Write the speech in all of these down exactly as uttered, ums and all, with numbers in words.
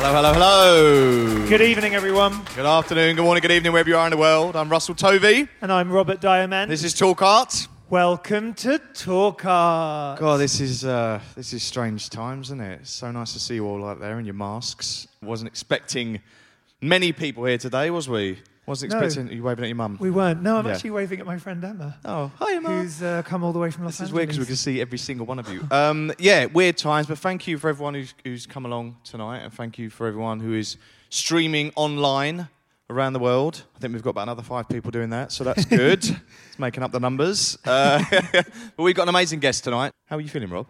Hello, hello, hello. Good evening, everyone. Good afternoon, good morning, good evening, wherever you are in the world. I'm Russell Tovey. And I'm Robert Diament. This is Talk Art. Welcome to Talk Art. God, this is uh, this is strange times, isn't it? It's so nice to see you all out there in your masks. Wasn't expecting many people here today, was we? Wasn't expecting... No, you waving at your mum? We weren't. No, I'm yeah. actually waving at my friend Emma. Oh, hi, Emma. Who's uh, come all the way from Los Angeles. This is weird because we can see every single one of you. um, yeah, weird times, but thank you for everyone who's, who's come along tonight, and thank you for everyone who is streaming online around the world. I think we've got about another five people doing that, so that's good. It's making up the numbers. Uh, but we've got an amazing guest tonight. How are you feeling, Rob?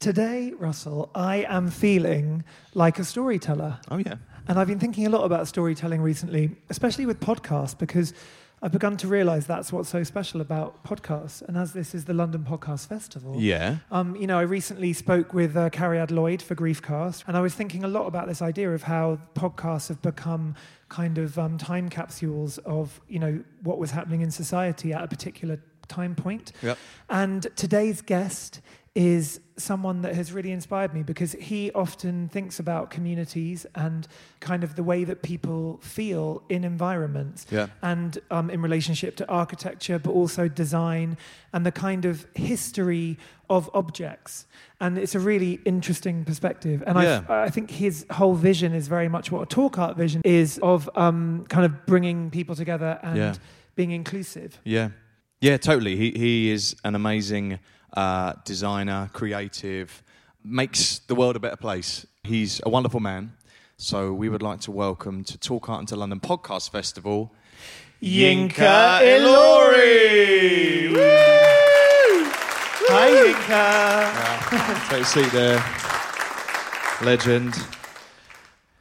Today, Russell, I am feeling like a storyteller. Oh, yeah. And I've been thinking a lot about storytelling recently, especially with podcasts, because I've begun to realise that's what's so special about podcasts. And as this is the London Podcast Festival, yeah, um, you know, I recently spoke with uh, Cariad Lloyd for Griefcast, and I was thinking a lot about this idea of how podcasts have become kind of um, time capsules of, you know, what was happening in society at a particular time point. Yep. And today's guest is someone that has really inspired me because he often thinks about communities and kind of the way that people feel in environments yeah. and um, in relationship to architecture, but also design and the kind of history of objects. And it's a really interesting perspective. And yeah. I, I think his whole vision is very much what a Talk Art vision is of um, kind of bringing people together and yeah. being inclusive. Yeah, yeah, totally. He he is an amazing... Uh, designer, creative, makes the world a better place. He's a wonderful man. So we would like to welcome to Talk Art and to London Podcast Festival, Yinka Ilori. Woo! Woo! Hi, Yinka. Yeah, take a seat there. Legend.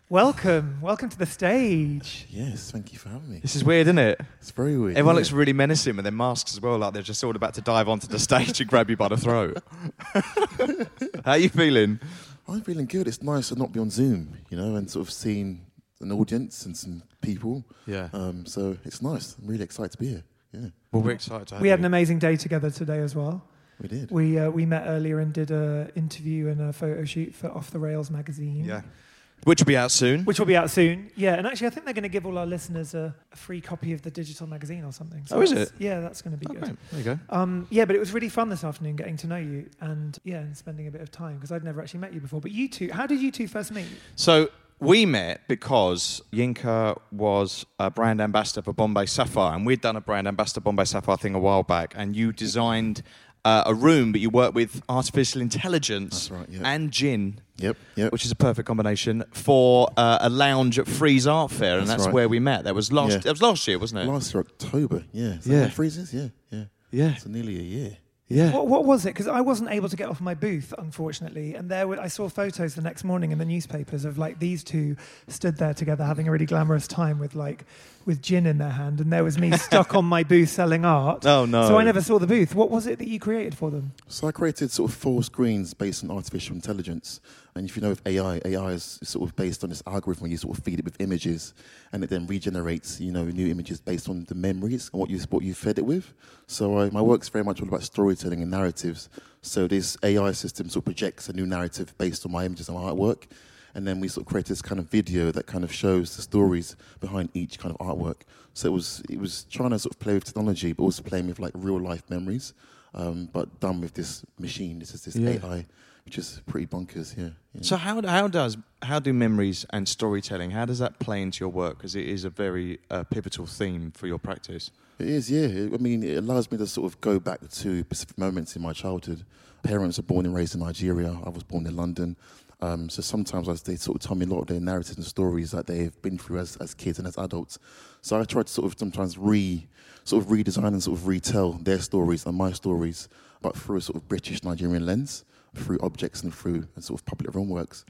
Welcome, welcome to the stage. Yes, thank you for having me. This is weird, isn't it? It's very weird. Everyone looks it? really menacing with their masks as well, like they're just all about to dive onto the stage and grab you by the throat. How are you feeling? I'm feeling good. It's nice to not be on Zoom, you know, and sort of seeing an audience and some people. Yeah. Um, so it's nice. I'm really excited to be here. Yeah. Well, we're excited to have We you. had an amazing day together today as well. We did. We uh, we met earlier and did an interview and a photo shoot for Off the Rails magazine. Yeah. Which will be out soon. Which will be out soon, yeah. And actually, I think they're going to give all our listeners a, a free copy of the digital magazine or something. So oh, is it? Yeah, that's going to be oh, good. Great. There you go. Um, yeah, but it was really fun this afternoon getting to know you and, yeah, and spending a bit of time because I'd never actually met you before. But you two, how did you two first meet? So we met because Yinka was a brand ambassador for Bombay Sapphire, and we'd done a brand ambassador Bombay Sapphire thing a while back, and you designed... Uh, a room, but you work with artificial intelligence right, yep. and gin, yep, yep. which is a perfect combination for uh, a lounge at Freeze Art Fair, and that's, that's right. where we met. That was last. Yeah. That was last year, wasn't it? Last year, October. Yeah. Is that yeah. Freezes. Yeah. Yeah. Yeah. So nearly a year. Yeah. What, what was it? Because I wasn't able to get off my booth, unfortunately, and there were, I saw photos the next morning in the newspapers of like these two stood there together having a really glamorous time with like with gin in their hand, and there was me stuck on my booth selling art. Oh no! So I never saw the booth. What was it that you created for them? So I created sort of four screens based on artificial intelligence, and if you know with A I, A I is sort of based on this algorithm where you sort of feed it with images, and it then regenerates you know new images based on the memories and what you what you fed it with. So I, my work's very much all about story. Telling and narratives. So this A I system sort of projects a new narrative based on my images and my artwork, and then we sort of created this kind of video that kind of shows the stories behind each kind of artwork. So it was it was trying to sort of play with technology, but also playing with like real life memories, um, but done with this machine. This is this yeah. A I, which is pretty bonkers. Yeah. yeah. So how how does how do memories and storytelling, how does that play into your work? Because it is a very uh, pivotal theme for your practice. It is, yeah. I mean, it allows me to sort of go back to specific moments in my childhood. Parents are born and raised in Nigeria. I was born in London. Um, so sometimes I, they sort of tell me a lot of their narratives and stories that they've been through as, as kids and as adults. So I try to sort of sometimes re, sort of redesign and sort of retell their stories and my stories, but through a sort of British Nigerian lens, through objects and through and sort of public realm works.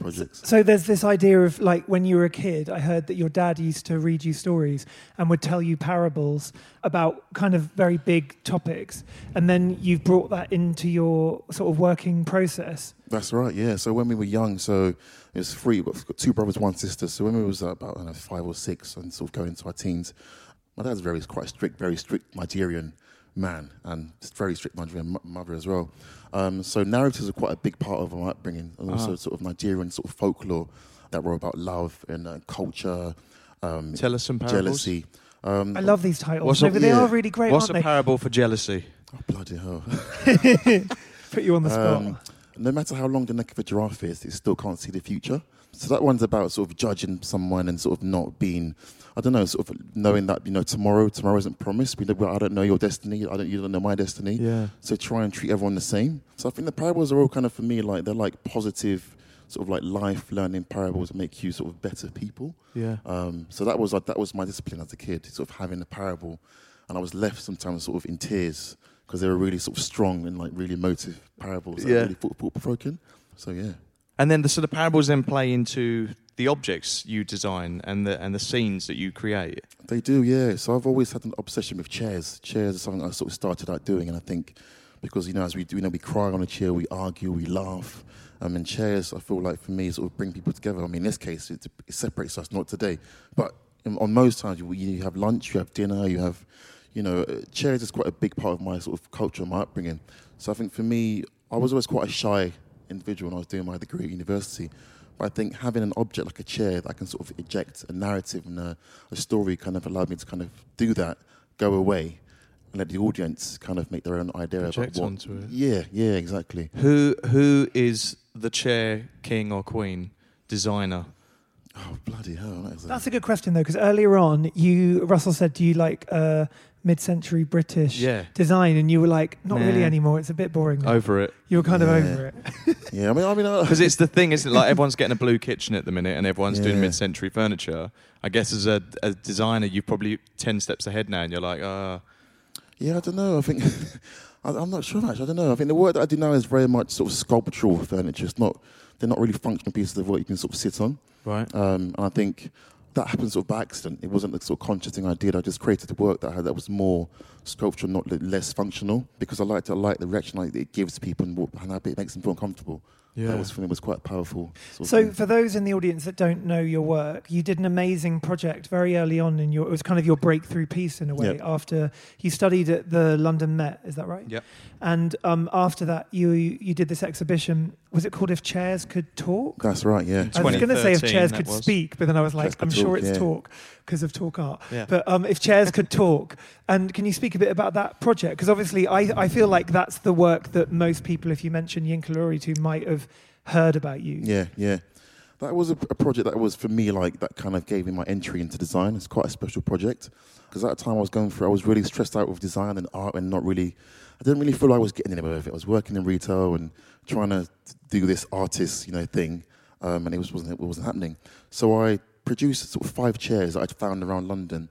Projects. So there's this idea of, like, when you were a kid, I heard that your dad used to read you stories and would tell you parables about kind of very big topics, and then you've brought that into your sort of working process. That's right, yeah. So when we were young, so it's three, we've got two brothers, one sister. So when we was about, I don't know, five or six and sort of going into our teens, my dad's very quite strict, very strict Nigerian man, and very strict Nigerian mother as well. Um, so narratives are quite a big part of my upbringing, and also uh-huh. sort of Nigerian sort of folklore that were about love and uh, culture. Um, Tell us some parables. Jealousy. Um, I love these titles. No, a, but they yeah. are really great. What's aren't a they? parable for jealousy? Oh, bloody hell! Put you on the spot. Um, no matter how long the neck of a giraffe is, it still can't see the future. So that one's about sort of judging someone and sort of not being, I don't know, sort of knowing that, you know, tomorrow, tomorrow isn't promised. We know, I don't know your destiny. I don't, you don't know my destiny. Yeah. So try and treat everyone the same. So I think the parables are all kind of, for me, like they're like positive sort of like life learning parables that make you sort of better people. Yeah. Um. So that was like, that was my discipline as a kid, sort of having a parable. And I was left sometimes sort of in tears because they were really sort of strong and like really emotive parables that yeah. really thought provoking. So yeah. And then the sort of parables then play into the objects you design and the and the scenes that you create. They do, yeah. So I've always had an obsession with chairs. Chairs are something I sort of started out doing, and I think because, you know, as we do, you know, we cry on a chair, we argue, we laugh. Um, and chairs, I feel like, for me, sort of bring people together. I mean, in this case, it, it separates us, not today. But on most times, you, you have lunch, you have dinner, you have, you know, chairs is quite a big part of my sort of culture and my upbringing. So I think for me, I was always quite a shy individual when I was doing my degree at university, but I think having an object like a chair that I can sort of eject a narrative and a, a story kind of allowed me to kind of do that, go away, and let the audience kind of make their own idea project about what. Onto it. Yeah, yeah, exactly. Who who is the chair king or queen designer? Oh, bloody hell! That is a That's a good question though, because earlier on, you Russell said, "Do you like uh, mid-century British yeah. design?" And you were like, "Not nah. really anymore. It's a bit boring." Now. Over it. You were kind yeah. of over it. yeah, I mean, I mean, because it's the thing, isn't it? Like everyone's getting a blue kitchen at the minute, and everyone's yeah. doing mid-century furniture. I guess as a, a designer, you're probably ten steps ahead now, and you're like, "Ah." Uh, yeah, I don't know. I think I, I'm not sure actually. I don't know. I think the work that I do now is very much sort of sculptural furniture. It's not. They're not really functional pieces of what you can sort of sit on. Right. Um, and I think that happened sort of by accident. It wasn't the sort of conscious thing I did. I just created the work that I had that was more sculptural, not less functional, because I like to like the reaction like it gives people and, and how it makes them feel uncomfortable. Yeah. That was for me was quite powerful. So for those in the audience that don't know your work, you did an amazing project very early on in your, it was kind of your breakthrough piece in a way, yep. after you studied at the London Met, is that right? Yeah. And um, after that, you you did this exhibition, was it called If Chairs Could Talk? That's right, yeah. I was going to say If Chairs Could was. Speak, but then I was like, I'm talk, sure it's yeah. talk because of Talk Art. Yeah. But um, If Chairs Could Talk, and can you speak a bit about that project? Because obviously I, I feel like that's the work that most people, if you mention Yinka Ilori to, might have heard about you. Yeah, yeah. That was a, a project that was, for me, like, that kind of gave me my entry into design. It's quite a special project because at the time I was going through, I was really stressed out with design and art and not really, I didn't really feel like I was getting anywhere with it. I was working in retail and trying to do this artist, you know, thing, um, and it, was, wasn't, it wasn't happening. So I produced sort of five chairs that I'd found around London,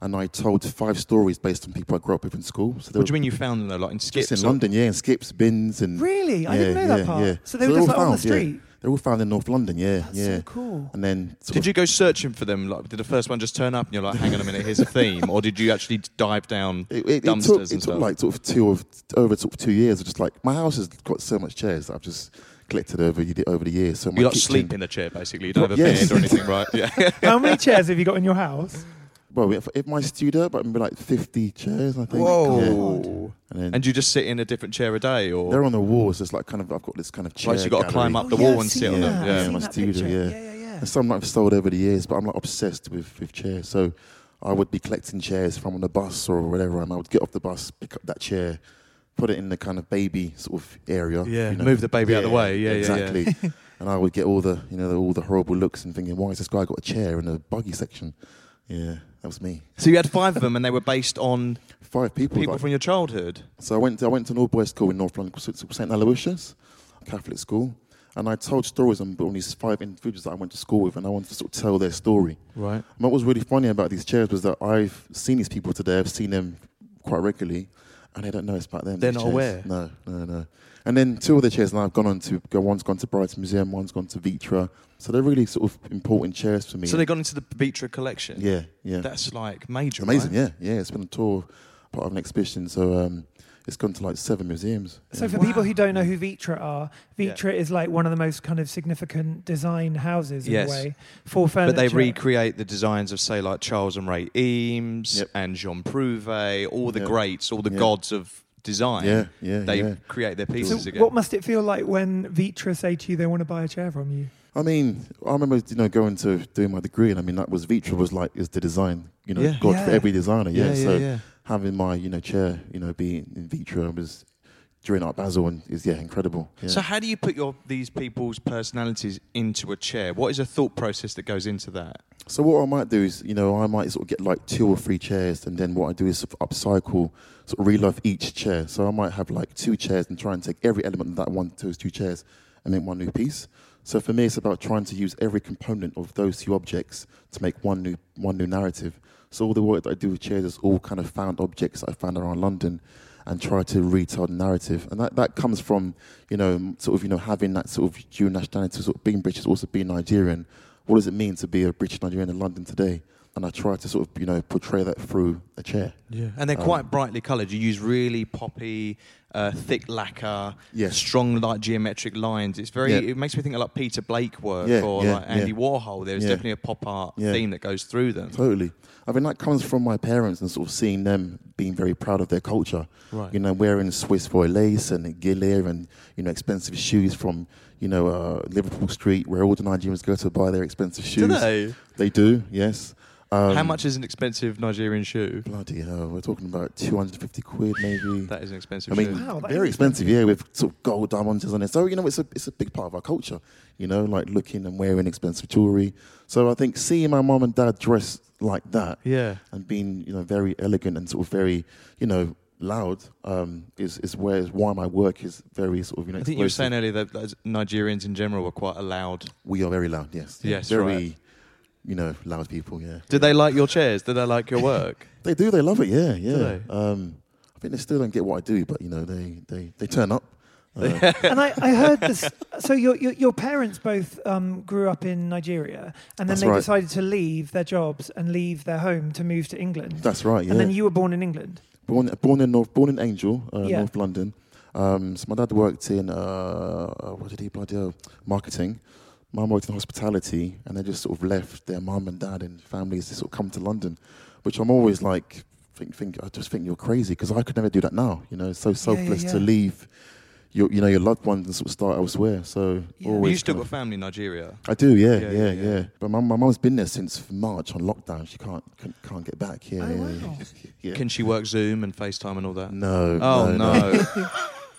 and I told five stories based on people I grew up with in school. So what do you mean you found them? Like in skips? Just in London, yeah, in skips, bins, and really, yeah, I didn't know that yeah, part. Yeah. So they so were just like found, on the street. Yeah. They're all found in North London, yeah, That's yeah. So cool. And then did you go searching for them? Like, did the first one just turn up and you're like, "Hang on a minute, here's a theme," or did you actually dive down it, it, dumpsters it took, and stuff? It took like sort of two of over sort of two years. Of just like my house has got so much chairs that I've just collected over over the years. So you like kitchen, sleep in a chair basically. You don't well, have a yes. bed or anything, right? Yeah. How many chairs have you got in your house? well, if, if my studio, but it'd be like fifty chairs, I think. Whoa! Yeah. And, then, and you just sit in a different chair a day, or they're on the walls? So it's like kind of I've got this kind of chair. Right, so you got gallery. to climb up the oh, wall yeah, and sit yeah, on them. I've yeah, my studio. Yeah. Yeah, yeah, yeah. And some I've sold over the years, but I'm like obsessed with with chairs. So I would be collecting chairs from on the bus or whatever, and I would get off the bus, pick up that chair, put it in the kind of baby sort of area. Yeah, you know? Move the baby yeah, out of the way. Yeah, exactly. Yeah, yeah. And I would get all the you know the, all the horrible looks and thinking, why has this guy got a chair in the buggy section? Yeah, that was me. So you had five of them, and they were based on five people people like, from your childhood. So I went to, I went to an all boys school in North London, Saint Aloysius, a Catholic school, and I told stories on, on these five individuals that I went to school with, and I wanted to sort of tell their story. Right. And what was really funny about these chairs was that I've seen these people today. I've seen them quite regularly. And I don't know it's about them. They're not chairs. aware. No, no, no. And then two of the chairs now I've gone on to go. One's gone to Brighton Museum. One's gone to Vitra. So they're really sort of important chairs for me. So they've gone into the Vitra collection. Yeah, yeah. That's like major. Amazing. Right? Yeah, yeah. It's been a tour, part of an exhibition. So um, it's gone to like seven museums. So yeah. for wow. people who don't know who Vitra are, Vitra yeah. is like one of the most kind of significant design houses in yes. a way for furniture. But they recreate the designs of say like Charles and Ray Eames yep. and Jean Prouvé, all the yep. greats, all the yep. gods of design. Yeah, yeah, they yeah. create their pieces so again. What must it feel like when Vitra say to you they want to buy a chair from you? I mean, I remember you know going to doing my degree, and I mean that was Vitra was like is the design you know yeah. god yeah. for every designer. Yeah, yeah, yeah so. Yeah. Having my, you know, chair, you know, be in Vitra was during Art Basel and is yeah incredible. Yeah. So how do you put your these people's personalities into a chair? What is a thought process that goes into that? So what I might do is, you know, I might sort of get like two or three chairs, and then what I do is sort of upcycle, sort of relive each chair. So I might have like two chairs and try and take every element of that one those two chairs and make one new piece. So for me, it's about trying to use every component of those two objects to make one new one new narrative. So all the work that I do with chairs is all kind of found objects that I found around London and try to retell the narrative. And that, that comes from, you know, sort of, you know, having that sort of dual nationality, sort of being British, also being Nigerian. What does it mean to be a British Nigerian in London today? And I try to sort of, you know, portray that through a chair. Yeah, and they're um, quite brightly coloured. You use really poppy, uh, thick lacquer, yeah. strong, like geometric lines. It's very. Yeah. It makes me think of like Peter Blake work yeah, or yeah, like Andy yeah. Warhol. There's yeah. definitely a pop art yeah. theme that goes through them. Totally. I mean, that comes from my parents and sort of seeing them being very proud of their culture. Right. You know, wearing Swiss boy lace and gillir and you know expensive shoes from. You know, uh, Liverpool Street, where all the Nigerians go to buy their expensive shoes. Do they? They do, yes. Um, How much is an expensive Nigerian shoe? Bloody hell, we're talking about two hundred fifty quid maybe. That is an expensive I shoe. I mean, wow, very expensive, yeah, with sort of gold diamonds on it. So, you know, it's a, it's a big part of our culture, you know, like looking and wearing expensive jewellery. So I think seeing my mum and dad dressed like that yeah. and being, you know, very elegant and sort of very, you know, loud um, is is where is why my work is very sort of you know. I think explosive. You were saying earlier that Nigerians in general were quite a loud. We are very loud, yes. Yes, very, right. you know, loud people. Yeah. Do they like your chairs? Do they like your work? They do. They love it. Yeah, yeah. Do they? Um, I think they still don't get what I do, but you know, they they, they turn up. Uh, and I, I heard this. So your your, your parents both um, grew up in Nigeria, and then That's they right. decided to leave their jobs and leave their home to move to England. That's right. Yeah. And then you were born in England. Born, born in North, born in Angel, uh, yeah. North London. Um, so my dad worked in uh, what did he bloody hell? Marketing. Mum worked in hospitality, and they just sort of left their mum and dad and families to sort of come to London, which I'm always like, think, think. I just think you're crazy because I could never do that now. You know, it's so selfless yeah, yeah, yeah. to leave your, you know, your loved ones and sort of start elsewhere. So yeah. always. But you still got family in Nigeria. I do, yeah, yeah, yeah. yeah, yeah. yeah. But my my mum's been there since March on lockdown. She can't can't, can't get back. Yeah, oh, yeah, wow. yeah. Can she work Zoom and FaceTime and all that? No. Oh no. no.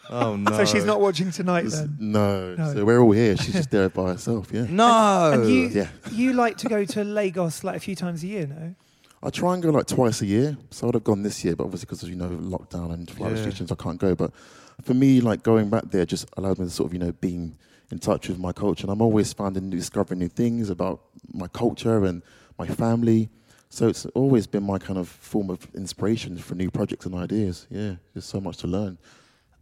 Oh no. So she's not watching tonight then? No. no. So we're all here. She's just there by herself. Yeah. No. And, and you yeah. you like to go to Lagos like a few times a year, no? I try and go like twice a year. So I would have gone this year, but obviously because of, you know, lockdown and flight yeah. restrictions, I can't go. But for me, like going back there just allowed me to sort of, you know, being in touch with my culture. And I'm always finding, discovering new things about my culture and my family. So it's always been my kind of form of inspiration for new projects and ideas. Yeah, there's so much to learn.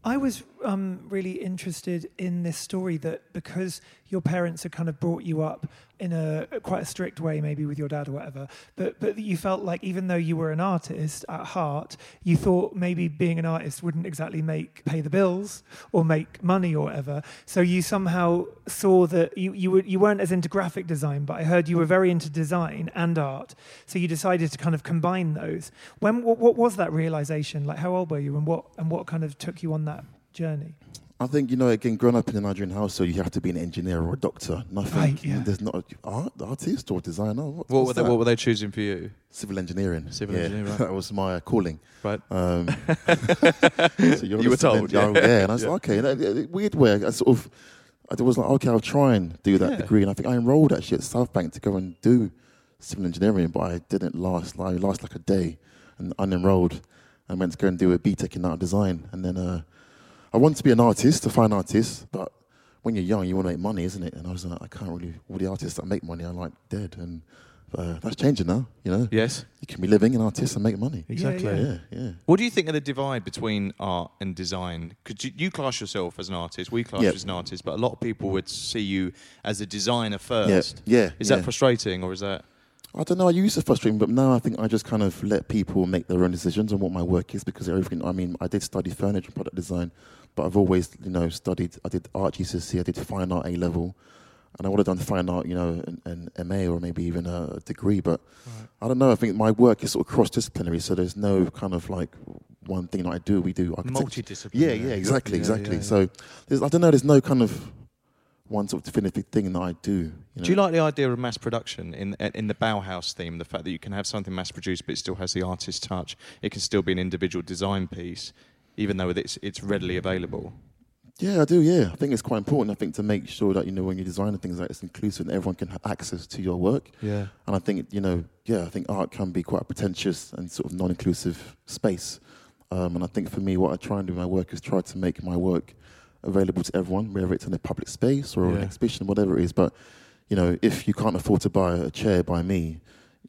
I was um, really interested in this story that because your parents had kind of brought you up in a quite a strict way, maybe with your dad or whatever, but but you felt like even though you were an artist at heart, you thought maybe being an artist wouldn't exactly make pay the bills or make money or whatever. So you somehow saw that you you, were, you weren't as into graphic design, but I heard you were very into design and art. So you decided to kind of combine those. When what, what was that realization? Like, how old were you, and what and what kind of took you on that journey? I think, you know, again, growing up in a Nigerian house, so you have to be an engineer or a doctor. Nothing. Right, yeah. There's not an art, artist or designer. What, what, were they, what were they choosing for you? Civil engineering. Civil yeah. engineering, right. That was my calling. Right. Um, so you're you were told. Yeah. yeah, and I was yeah. like, okay. And weird way, I sort of, I was like, okay, I'll try and do that yeah. degree. And I think I enrolled actually at South Bank to go and do civil engineering, but I didn't last. I last like a day and unenrolled and went to go and do a B Tech in art design. And then... Uh, I want to be an artist, a fine artist, but when you're young, you want to make money, isn't it? And I was like, I can't really, all the artists that make money are like dead, and uh, that's changing now, you know? Yes. You can be living an artist and make money. Exactly. Yeah, yeah. yeah. What do you think of the divide between art and design? Because you, you class yourself as an artist, we class yep. you as an artist, but a lot of people would see you as a designer first. Yeah, yeah. Is yeah. that frustrating, or is that... I don't know, I used to frustrate me, but now I think I just kind of let people make their own decisions on what my work is, because everything, I mean, I did study furniture and product design, but I've always, you know, studied, I did art G C S E, I did fine art A-level, and I would have done fine art, you know, an, an M A or maybe even a degree, but right. I don't know, I think my work is sort of cross-disciplinary, so there's no kind of like one thing that I do, we do. Multidisciplinary. Yeah, yeah, exactly, yeah, exactly. Yeah, yeah. So there's, I don't know, there's no kind of... one sort of definitive thing that I do. You know? Do you like the idea of mass production in in the Bauhaus theme, the fact that you can have something mass produced but it still has the artist touch, it can still be an individual design piece, even though it's it's readily available? Yeah, I do, yeah. I think it's quite important, I think, to make sure that, you know, when you're designing things, that it's inclusive and everyone can have access to your work. Yeah. And I think, you know, yeah, I think art can be quite a pretentious and sort of non-inclusive space. Um, and I think for me, what I try and do in my work is try to make my work available to everyone, whether it's in a public space or yeah. an exhibition, whatever it is. But, you know, if you can't afford to buy a chair by me,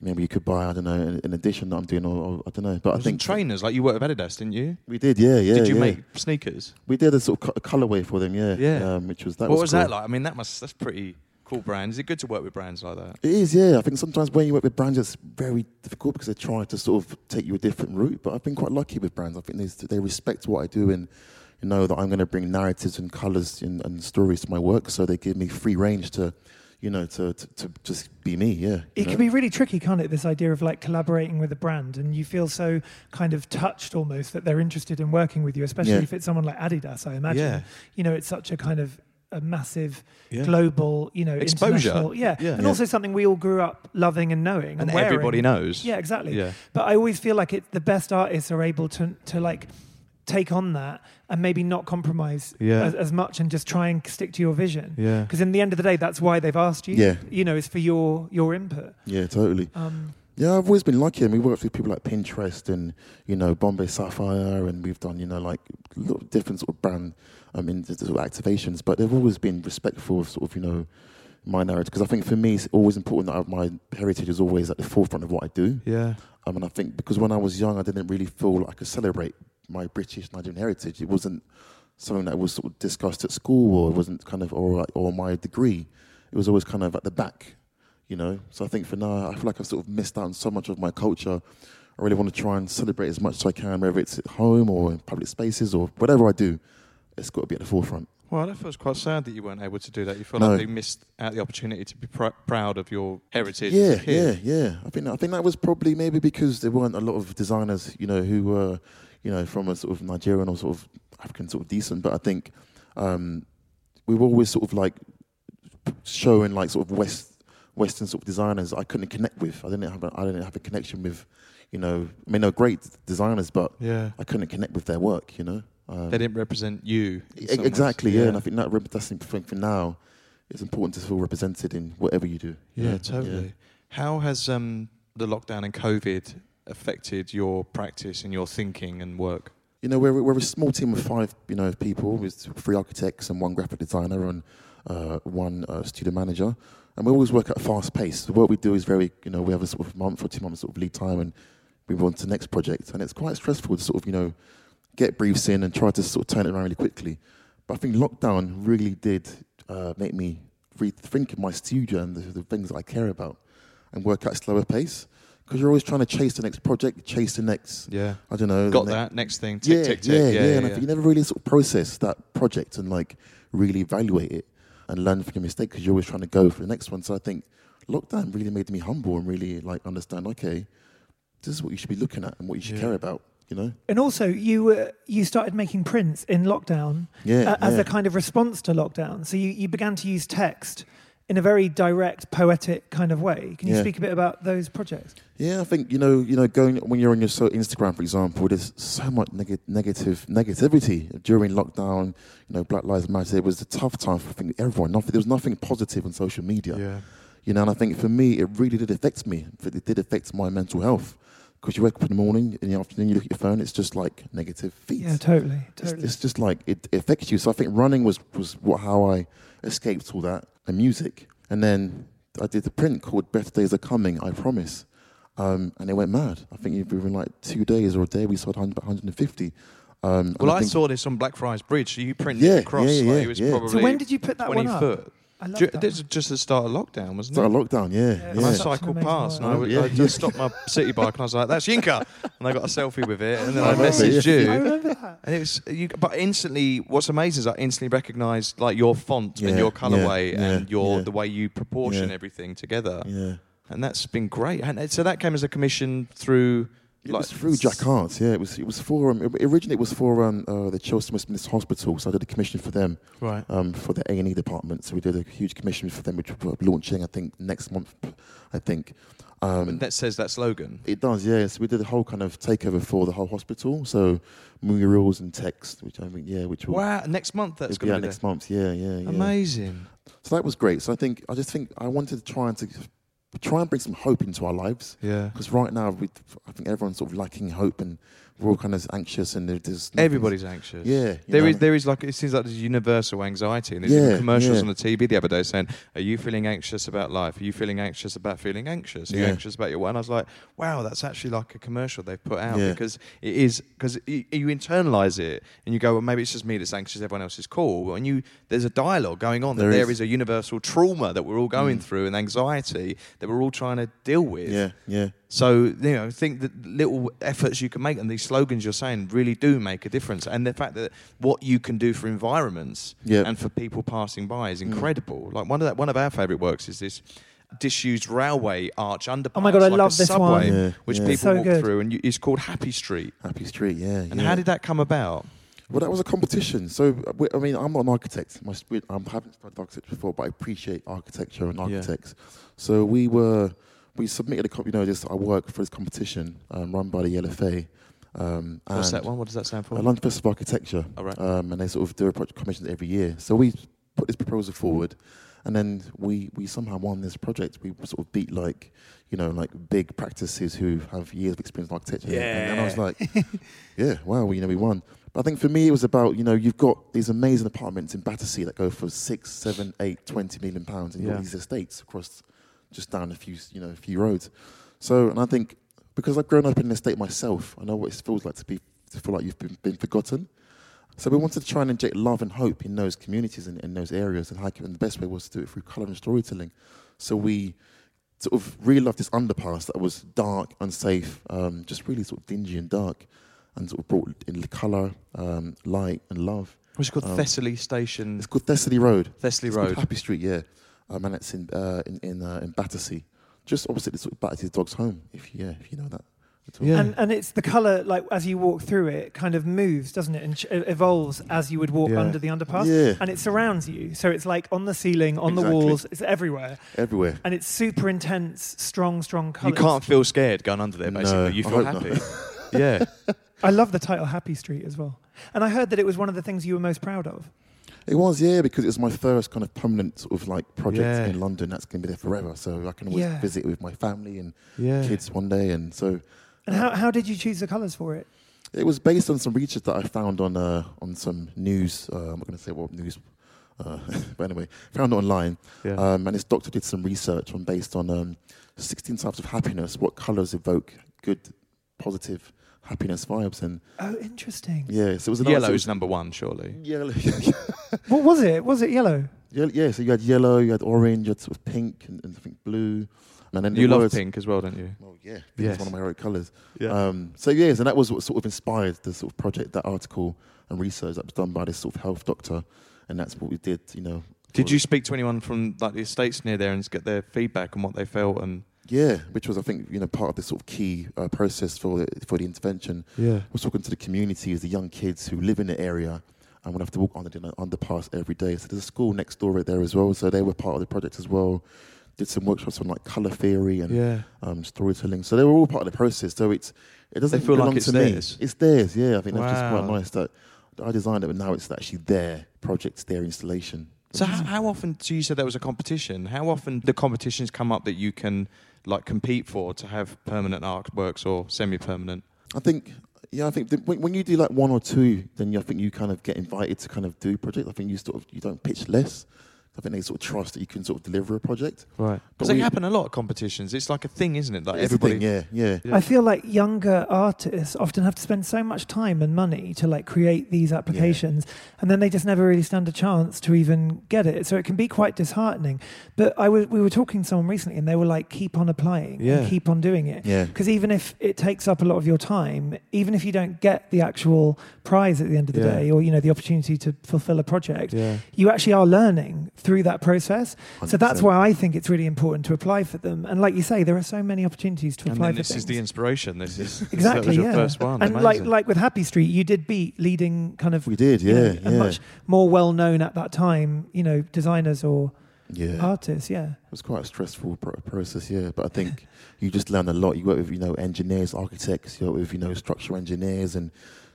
maybe you could buy, I don't know, an, an edition that I'm doing, or, or I don't know. But There's I think trainers, like you worked with Adidas, didn't you? We did, yeah, yeah. Did you yeah. make sneakers? We did a sort of co- colorway for them, yeah. Yeah, um, which was that. What was, was cool. that like? I mean, that must that's pretty cool brand. Is it good to work with brands like that? It is, yeah. I think sometimes when you work with brands, it's very difficult because they try to sort of take you a different route. But I've been quite lucky with brands. I think they they respect what I do and. Know that I'm going to bring narratives and colours and, and stories to my work, so they give me free range to, you know, to, to, to just be me, yeah. It know? Can be really tricky, can't it, this idea of like collaborating with a brand, and you feel so kind of touched almost that they're interested in working with you, especially yeah. if it's someone like Adidas, I imagine. Yeah. You know, it's such a kind of a massive yeah. global, you know, exposure. International, yeah. yeah. And yeah. also something we all grew up loving and knowing. And, and wearing. Everybody knows. Yeah, exactly. Yeah. But I always feel like it, the best artists are able to to like... take on that and maybe not compromise yeah. as, as much and just try and stick to your vision. Yeah. Because in the end of the day, that's why they've asked you. Yeah. You know, it's for your your input. Yeah, totally. Um, yeah, I've always been lucky. I mean, we worked with people like Pinterest and, you know, Bombay Sapphire, and we've done, you know, like different sort of brand um, in, sort of activations, but they've always been respectful of sort of, you know, my narrative. Because I think for me, it's always important that my heritage is always at the forefront of what I do. Yeah. Um, and I think because when I was young, I didn't really feel like I could celebrate my British Nigerian heritage. It wasn't something that was sort of discussed at school, or it wasn't kind of, or like, or my degree. It was always kind of at the back, you know. So I think for now, I feel like I've sort of missed out on so much of my culture. I really want to try and celebrate as much as I can, whether it's at home or in public spaces or whatever I do. It's got to be at the forefront. Well, that feels quite sad that you weren't able to do that. You feel no. like you missed out the opportunity to be pr- proud of your heritage. Yeah, yeah, yeah. I think I think that was probably maybe because there weren't a lot of designers, you know, who were, you know, from a sort of Nigerian or sort of African sort of descent. But I think um, we were always sort of like showing like sort of West Western sort of designers I couldn't connect with. I didn't have a, I didn't have a connection with, you know, I mean, they're great designers, but yeah. I couldn't connect with their work, you know. Um, they didn't represent you. E- exactly, yeah. yeah. And I think that rep- that's important for now. It's important to feel represented in whatever you do. Yeah, yeah. totally. Yeah. How has um, the lockdown and COVID affected your practice and your thinking and work? You know, we're we're a small team of five, you know, people with three architects and one graphic designer and uh, one uh, studio manager, and we always work at a fast pace. What we do is very, you know, we have a sort of month or two months sort of lead time, and we move on to the next project, and it's quite stressful to sort of, you know, get briefs in and try to sort of turn it around really quickly. But I think lockdown really did uh, make me rethink my studio and the, the things that I care about and work at a slower pace. Because you're always trying to chase the next project, chase the next, yeah. I don't know. Got ne- that, next thing, tick, yeah, tick, tick. Yeah, yeah, yeah. yeah, yeah. And I think you never really sort of process that project and like really evaluate it and learn from your mistake because you're always trying to go for the next one. So I think lockdown really made me humble and really like understand, okay, this is what you should be looking at and what you should yeah. care about. You know? And also, you uh, you started making prints in lockdown yeah, uh, as yeah. a kind of response to lockdown. So you, you began to use text in a very direct, poetic kind of way. Can you yeah. speak a bit about those projects? Yeah, I think you know, you know, going when you're on your so Instagram, for example, there's so much neg- negative negativity during lockdown. You know, Black Lives Matter. It was a tough time for I think everyone. Nothing, there was nothing positive on social media. Yeah. You know, and I think for me, it really did affect me. It did affect my mental health. Because you wake up in the morning, in the afternoon, you look at your phone, it's just like negative feeds. Yeah, totally. totally. It's, it's just like, it, it affects you. So I think running was, was what, how I escaped all that, and music. And then I did the print called Better Days Are Coming, I Promise. Um, and it went mad. I think within like two days or a day, we sold one hundred fifty. Um, well, I, I saw this on Blackfriars Bridge. So you printed yeah, it across. Yeah, yeah, like it was yeah. probably so when did you put that one up? Foot. I love you, that this is just the start of lockdown, wasn't start it? Start of lockdown, yeah. yeah. And yeah. I cycled past and I, would, yeah. I just stopped my city bike and I was like, that's Yinka. And I got a selfie with it and then I, I messaged you. I remember that. And it was, you, but instantly, what's amazing is I instantly recognised like your font yeah. and your colourway yeah. and yeah. your yeah. the way you proportion yeah. everything together. Yeah. And that's been great. And so that came as a commission through... It like was through Jack Arts, yeah. It was it was for um, originally it was for um, uh, the Chelsea Smith's Hospital, so I did a commission for them, right? Um, for the A and E department, so we did a huge commission for them, which we're launching I think next month, I think. Um, and that says that slogan. It does, yeah. So we did a whole kind of takeover for the whole hospital, so murals and text, which I think yeah, which will wow next month that's going to be yeah, next there. month, yeah, yeah, yeah. Amazing. So that was great. So I think I just think I wanted to try and to. try and bring some hope into our lives. Yeah. Because right now, we, I think everyone's sort of lacking hope and we're all kind of anxious and there's... Everybody's anxious. Yeah. There know? is, there is like, it seems like there's universal anxiety and there's yeah, commercials yeah. on the T V the other day saying, are you feeling anxious about life? Are you feeling anxious about feeling anxious? Are yeah. you anxious about your work? And I was like, wow, that's actually like a commercial they've put out yeah. because it is, because you, you internalise it and you go, well, maybe it's just me that's anxious, everyone else is cool. And you, there's a dialogue going on there that is. there is a universal trauma that we're all going mm. through and anxiety that we're all trying to deal with. Yeah, yeah. So, you know, think that little efforts you can make and these slogans you're saying really do make a difference. And the fact that what you can do for environments yep. and for people passing by is incredible. Mm. Like one of that, one of our favourite works is this disused railway arch underpass. Oh my God, I like love this subway, one. Yeah, which yeah. people so walk good. through and you, it's called Happy Street. Happy Street, yeah. And yeah. how did that come about? Well, that was a competition. So, I mean, I'm not an architect. My, I haven't studied architecture before, but I appreciate architecture and architects. Yeah. So we were... We submitted a, you know, this our work for this competition um, run by the L F A. Um, What's that one? What does that stand for? London Podcast Architecture. All right. Um, and they sort of do a project commissions every year. So we put this proposal forward, and then we, we somehow won this project. We sort of beat like, you know, like big practices who have years of experience in architecture. Yeah. And, and I was like, yeah, wow, well, you know, we won. But I think for me it was about, you know, you've got these amazing apartments in Battersea that go for six, seven, eight, twenty million pounds, and you've got these estates across. Just down a few, you know, a few roads. So, and I think because I've grown up in an estate myself, I know what it feels like to be to feel like you've been, been forgotten. So we wanted to try and inject love and hope in those communities and in, in those areas, and, how, and the best way was to do it through colour and storytelling. So we sort of really loved this underpass that was dark, unsafe, um, just really sort of dingy and dark, and sort of brought in colour, um, light, and love. What's it called? Um, Thessaly Station. It's called Thessaly Road. Thessaly it's Road. Happy Street, yeah. Um, and it's in uh, in in, uh, in Battersea, just opposite the Battersea Dogs Home. If you, yeah, if you know that. At all. Yeah. And and it's the colour like as you walk through it, kind of moves, doesn't it, and ch- evolves as you would walk yeah. under the underpass. Yeah. And it surrounds you, so it's like on the ceiling, on exactly. the walls, it's everywhere. Everywhere. And it's super intense, strong, strong colours. You can't feel scared going under there. Basically, no, you feel happy. yeah. I love the title Happy Street as well, and I heard that it was one of the things you were most proud of. It was, yeah, because it was my first kind of permanent sort of like project yeah. in London. That's going to be there forever, so I can always yeah. visit with my family and yeah. kids one day. And so, and how how did you choose the colours for it? It was based on some research that I found on uh, on some news. Uh, I'm not going to say what news, uh, but anyway, found it online. Yeah. Um, and this doctor did some research on based on um, sixteen types of happiness. What colours evoke good positive happiness vibes. And oh, interesting. Yeah, so it was a nice Yellow's number one, surely. Yellow. What was it? Was it yellow? Yeah, yeah, so you had yellow, you had orange, you had sort of pink, and, and I think blue. And then you love words, pink as well, don't you? Well, yeah, pink is one of my favorite colours. Yeah. Um, so yeah, and so that was what sort of inspired the sort of project, that article and research that was done by this sort of health doctor, and that's what we did. You know, did you speak to anyone from like the estates near there and get their feedback on what they felt? And yeah, which was I think you know part of this sort of key uh, process for the, for the intervention. Yeah, we're talking to the communities, the young kids who live in the area. And we'll have to walk under the underpass every day. So there's a school next door right there as well. So they were part of the project as well. Did some workshops on like colour theory and yeah. um, storytelling. So they were all part of the process. So it's it doesn't they feel belong like it's to theirs. Me. It's theirs, yeah. I think wow. that's just quite nice that I designed it, but now it's actually their project, their installation. So how, how often, so you said there was a competition. How often do competitions come up that you can like compete for to have permanent artworks or semi-permanent? I think... Yeah, I think the, when, when you do like one or two, then you, I think you kind of get invited to kind of do projects. I think you sort of you don't pitch less. I think they sort of trust that you can sort of deliver a project. Right. Because they happen a lot of competitions. It's like a thing, isn't it? Like it's everybody. Thing, yeah, yeah, yeah. I feel like younger artists often have to spend so much time and money to like create these applications, yeah. and then they just never really stand a chance to even get it. So it can be quite disheartening. But I was we were talking to someone recently, and they were like, "Keep on applying, yeah. and keep on doing it." Yeah. Because even if it takes up a lot of your time, even if you don't get the actual prize at the end of the yeah. day, or you know the opportunity to fulfill a project, yeah. you actually are learning through that process. one hundred percent. So that's why I think it's really important to apply for them. And like you say, there are so many opportunities to and apply for this things. Is the inspiration. This is exactly, your yeah. first one. And like, like with Happy Street, you did beat leading kind of... We did, yeah. You know, yeah. And much more well-known at that time, you know, designers or yeah. artists, yeah. It was quite a stressful process, yeah. But I think you just learn a lot. You work with, you know, engineers, architects, you work with, you know, structural engineers and...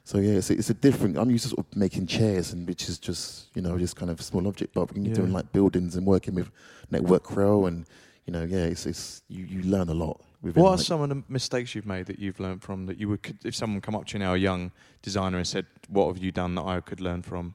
So yeah, it's a, it's a different. I'm used to sort of making chairs, and which is just you know just kind of small object. But when you're yeah. doing like buildings and working with network crew, and you know yeah, it's it's you, you learn a lot. Within, what like, are some of the mistakes you've made that you've learned from that you would could, if someone come up to you now, a young designer, and said, "What have you done that I could learn from?"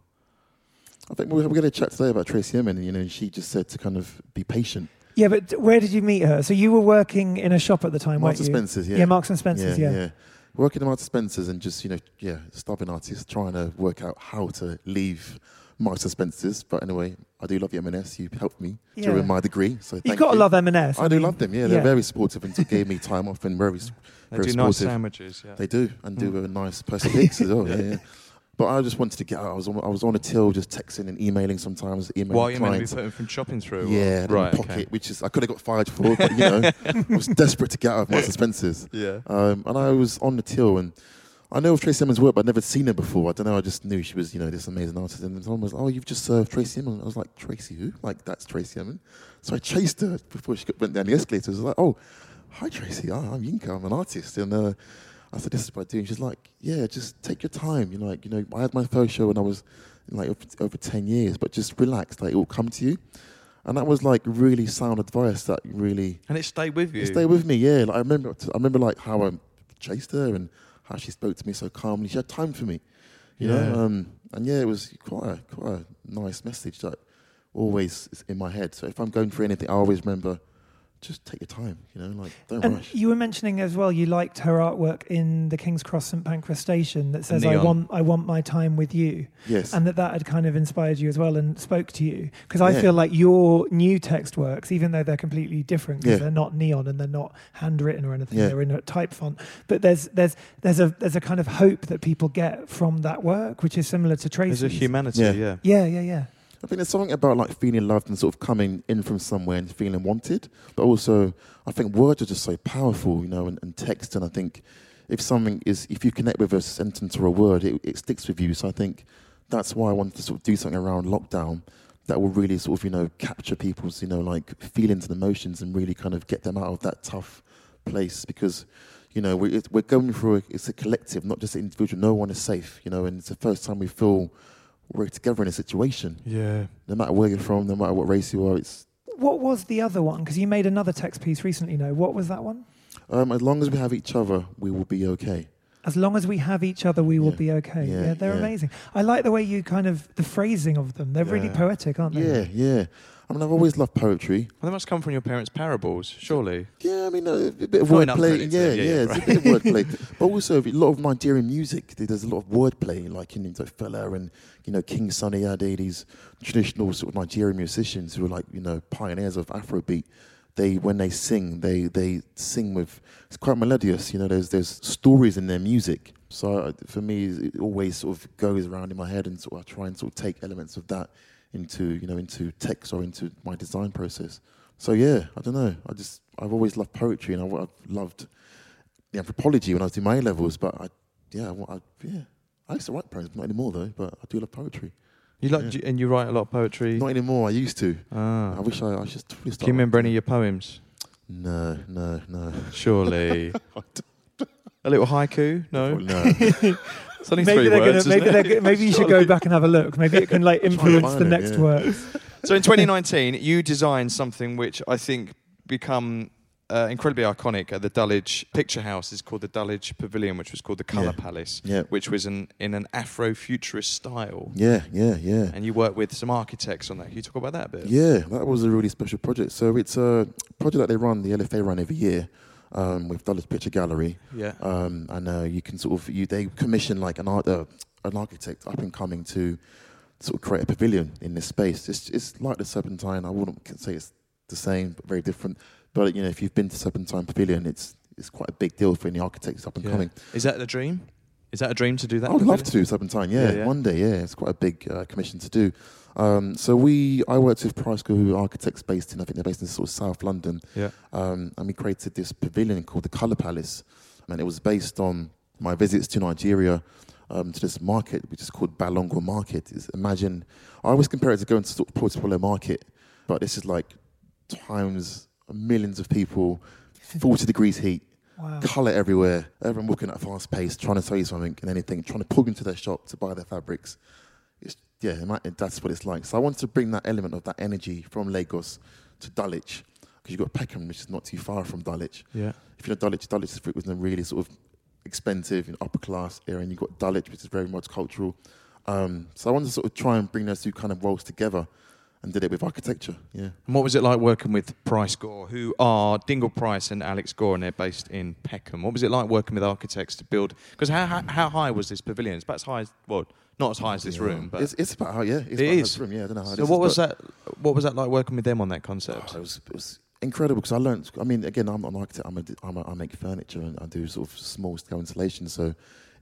I think we're, we're going to chat today about Tracy Emin, and you know she just said to kind of be patient. Yeah, but where did you meet her? So you were working in a shop at the time, Marks weren't you? Marks and Spencer's, yeah. Yeah, Marks and Spencer's, yeah. yeah. yeah. Working at Marks and Spencer's and just, you know, yeah, stubborn artists trying to work out how to leave Marks and Spencer's. But anyway, I do love the M and S. You helped me yeah. during my degree. So You've thank got you. to love M and S. I, I do mean, love them, yeah. yeah. They're very supportive and gave me time off and very, they very supportive. They do nice sandwiches, yeah. They do, and mm. do a nice person picks as well, yeah. yeah. But I just wanted to get out. I was on, I was on a till, just texting and emailing sometimes. Emailing Why are you meant to be putting from shopping through? Yeah, right, in pocket, okay. which is I could have got fired for, but you know, I was desperate to get out of Marks and Spencer's. Yeah, um, and I was on the till, and I know of Tracy Emin's work, but I'd never seen her before. I don't know. I just knew she was, you know, this amazing artist. And someone was, "Oh, you've just served Tracy Emin." I was like, "Tracy who?" Like that's Tracy Emin. So I chased her before she went down the escalator. I was like, "Oh, hi Tracy. I'm Yinka. I'm an artist." And uh, I said, "This is what I do." And she's like, "Yeah, just take your time. You know, like, you know, I had my first show when I was like over, over ten years, but just relax. Like, it will come to you." And that was like really sound advice. That really and it stayed with you. It stayed with me. Yeah, like I remember. I remember like how I chased her and how she spoke to me so calmly. She had time for me. You yeah. know. Um, and yeah, it was quite a, quite a nice message that always is in my head. So if I'm going through anything, I always remember. Just take your time, you know, like, don't and rush. You were mentioning as well, you liked her artwork in the King's Cross Saint Pancras station that says, I want I want my time with you. Yes. And that that had kind of inspired you as well and spoke to you. Because yeah. I feel like your new text works, even though they're completely different, because yeah. they're not neon and they're not handwritten or anything, yeah. they're in a type font. But there's there's there's a there's a kind of hope that people get from that work, which is similar to Tracy's. There's a humanity, yeah. Yeah, yeah, yeah. yeah. I think there's something about like feeling loved and sort of coming in from somewhere and feeling wanted. But also, I think words are just so powerful, you know, and, and text. And I think if something is, if you connect with a sentence or a word, it, it sticks with you. So I think that's why I wanted to sort of do something around lockdown that will really sort of, you know, capture people's, you know, like feelings and emotions and really kind of get them out of that tough place. Because, you know, we're, we're going through, a, it's a collective, not just an individual. No one is safe, you know, and it's the first time we feel we're together in a situation. Yeah. No matter where you're from, no matter what race you are, it's... What was the other one? Because you made another text piece recently, no? What was that one? Um, as long as we have each other, we will be okay. as long as we have each other, we will yeah. be okay. Yeah, yeah they're yeah. amazing. I like the way you kind of, the phrasing of them. They're yeah. really poetic, aren't they? Yeah, yeah. I mean, I've always loved poetry. Well, they must come from your parents' parables, surely. Yeah, I mean, a, a bit of wordplay. Yeah, yeah, yeah, yeah right. It's a bit of wordplay. But also, a lot of Nigerian music, there's a lot of wordplay, like, you know, like Fela and, you know, King Sunny Ade, these traditional sort of Nigerian musicians who are, like, you know, pioneers of Afrobeat. They, when they sing, they, they sing with, it's quite melodious, you know, there's there's stories in their music. So uh, for me, it always sort of goes around in my head, and sort of I try and sort of take elements of that into, you know, into text or into my design process. So yeah, I don't know. I just, I've always loved poetry, and I, I've loved the anthropology when I was doing my A-levels, but I, yeah, I, yeah. I used to write poems, not anymore though, but I do love poetry. You like, yeah. And you write a lot of poetry? Not anymore, I used to. Ah. I wish I, I just... Really do you remember any of your poems? No, no, no. Surely. A little haiku? No? No. It's only maybe three they're words, gonna, maybe, they're, maybe you should go back and have a look. Maybe it can like influence the next it, yeah. words. So in twenty nineteen, you designed something which I think become uh, incredibly iconic at the Dulwich Picture House. It's called the Dulwich Pavilion, which was called the Colour yeah. Palace, yeah. which was an, in an Afro-futurist style. Yeah, yeah, yeah. And you worked with some architects on that. Can you talk about that a bit? Yeah, that was a really special project. So it's a project that they run, the L F A run every year. Um, with Dulwich Picture Gallery, yeah, um, and uh, you can sort of you they commission like an art uh, an architect up and coming to sort of create a pavilion in this space. It's it's like the Serpentine. I wouldn't say it's the same, but very different. But you know, if you've been to Serpentine Pavilion, it's it's quite a big deal for any architects up and yeah. coming. Is that the dream? Is that a dream to do that? I would pavilion? love to Serpentine. Yeah, yeah, yeah, one day. Yeah, it's quite a big uh, commission to do. Um, so we, I worked with Pricegore, who are architects based in, I think they're based in sort of South London, yeah. um, and we created this pavilion called the Colour Palace, and it was based on my visits to Nigeria, um, to this market, which is called Balongo Market. It's, imagine, I always compare it to going to sort of Portobello Market, but this is like times millions of people, forty degrees heat, wow. colour everywhere, everyone walking at a fast pace, trying to sell you something and anything, trying to pull into their shop to buy their fabrics. It's, yeah, it might, that's what it's like. So I wanted to bring that element of that energy from Lagos to Dulwich, because you've got Peckham, which is not too far from Dulwich. Yeah. If you know Dulwich, Dulwich was a really sort of expensive and upper class area, and you've got Dulwich, which is very multicultural. Um, so I wanted to sort of try and bring those two kind of roles together, and did it with architecture. Yeah. And what was it like working with Pricegore, who are Dingle Price and Alex Gore, and they're based in Peckham? What was it like working with architects to build? Because how, how how high was this pavilion? It's about as high as well. Not as high as this yeah. room, but... It's, it's about how, yeah. It's it about is. This room, yeah. I don't know how so it is. So what was that What was that like working with them on that concept? Oh, it, was, it was incredible, because I learned... I mean, again, I'm an architect. I'm a, I'm a, I make furniture, and I do sort of small-scale installations, so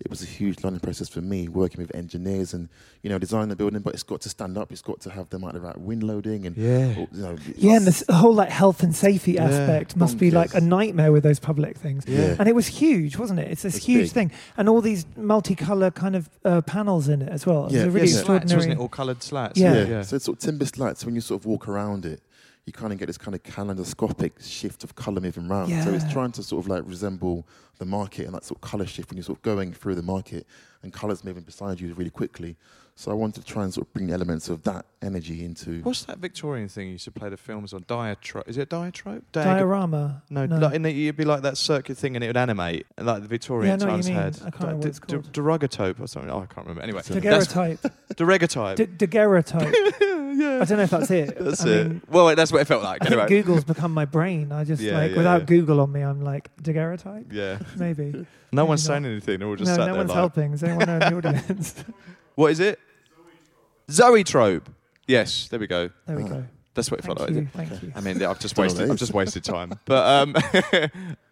it was a huge learning process for me, working with engineers and, you know, designing the building, but it's got to stand up. It's got to have the amount of right wind loading and... Yeah. Or, you know, yeah, and the whole, like, health and safety yeah. aspect must be, like, a nightmare with those public things. Yeah. And it was huge, wasn't it? It's this it's huge big. thing. And all these multicolour kind of uh, panels in it as well. Yeah. It was really yeah. extraordinary. Slats, wasn't it? All coloured slats. Yeah. Yeah. yeah. So it's sort of timber slats. When you sort of walk around it, you kind of get this kind of kaleidoscopic shift of colour moving around. Yeah. So it's trying to sort of like resemble the market and that sort of colour shift when you're sort of going through the market and colours moving beside you really quickly. So I wanted to try and sort of bring elements of that energy into... What's that Victorian thing you used to play the films on? Diatrope? Is it diatrope? Diag- Diorama. No, no. Like in the, you'd be like that circular thing and it would animate, like the Victorian yeah, times had. I can't remember what it's called. Daguerreotype or something. Oh, I can't remember. Anyway. Daguerreotype. Daguerreotype. Daguerreotype. Yeah. I don't know if that's it. That's I it. Mean, well, that's what it felt like. I anyway. think Google's become my brain. I just, yeah, like, yeah, without yeah. Google on me, I'm like, daguerreotype? Yeah. Maybe. No Maybe one's not. saying anything. They're all just no, sat no there one's like... helping. Is anyone in the audience? What is it? Zoetrope. Yes, there we go. There we go. That's what it felt like. You, thank okay. you. I mean, I've just wasted. I've just wasted time. But um,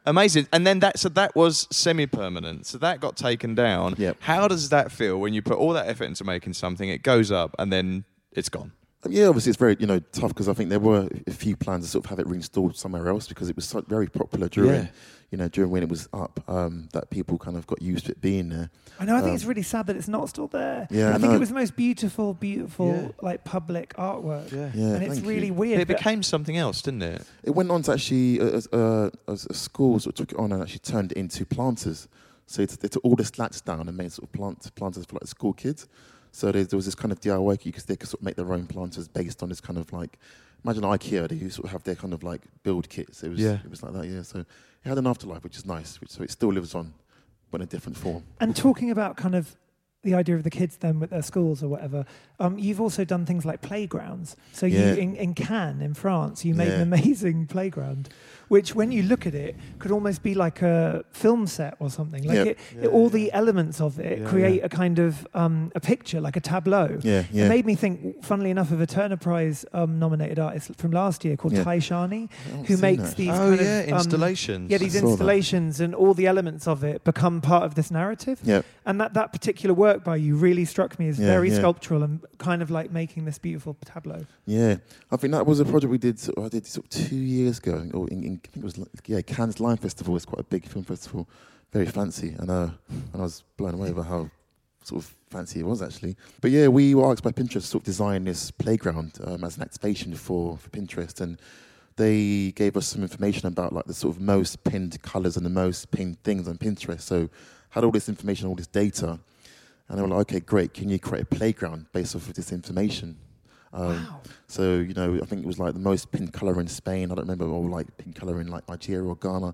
amazing. And then that. So that was semi-permanent. So that got taken down. Yep. How does that feel when you put all that effort into making something? It goes up and then it's gone. Yeah, obviously it's very you know tough, because I think there were a few plans to sort of have it reinstalled somewhere else, because it was so very popular during yeah. you know during when it was up, um, that people kind of got used to it being there. I know. I um, think it's really sad that it's not still there. Yeah, I, I think it was the most beautiful, beautiful yeah. like public artwork. Yeah, yeah and it's really you. weird. It became something else, didn't it? It went on to actually as uh, uh, a school sort of took it on and actually turned it into planters. So they took all the slats down and made sort of plant planters for like school kids. So there, there was this kind of D I Y because they could sort of make their own planters based on this kind of like, imagine IKEA, they sort of have their kind of like build kits. It was yeah. it was like that, yeah. So it had an afterlife, which is nice, which, so it still lives on but in a different form. And talking about kind of the idea of the kids then with their schools or whatever, um, you've also done things like playgrounds. So yeah. you in, in Cannes, in France, you made yeah. an amazing playground, which when you look at it, could almost be like a film set or something. Like yeah. It, yeah, it, all yeah. the elements of it yeah, create yeah. a kind of um, a picture, like a tableau. Yeah, yeah. It made me think, funnily enough, of a Turner Prize um, nominated artist from last year called yeah. Tai Shani, who makes that. these oh, kind yeah, of, um, installations. Yeah, these installations that. and all the elements of it become part of this narrative. Yeah. And that, that particular work by you really struck me as yeah, very yeah. sculptural and kind of like making this beautiful tableau. Yeah, I think that was a project we did. Sort of, I did sort of two years ago. Or in, in, I think it was yeah, Cannes Lime Festival. It's quite a big film festival, very fancy, and uh, and I was blown away by how sort of fancy it was actually. But yeah, we were asked by Pinterest to sort of design this playground um, as an activation for, for Pinterest, and they gave us some information about like the sort of most pinned colours and the most pinned things on Pinterest. So had all this information, all this data. And they were like, okay, great, can you create a playground based off of this information? Um, wow. So, you know, I think it was like the most pink colour in Spain, I don't remember, or like pink colour in like Nigeria or Ghana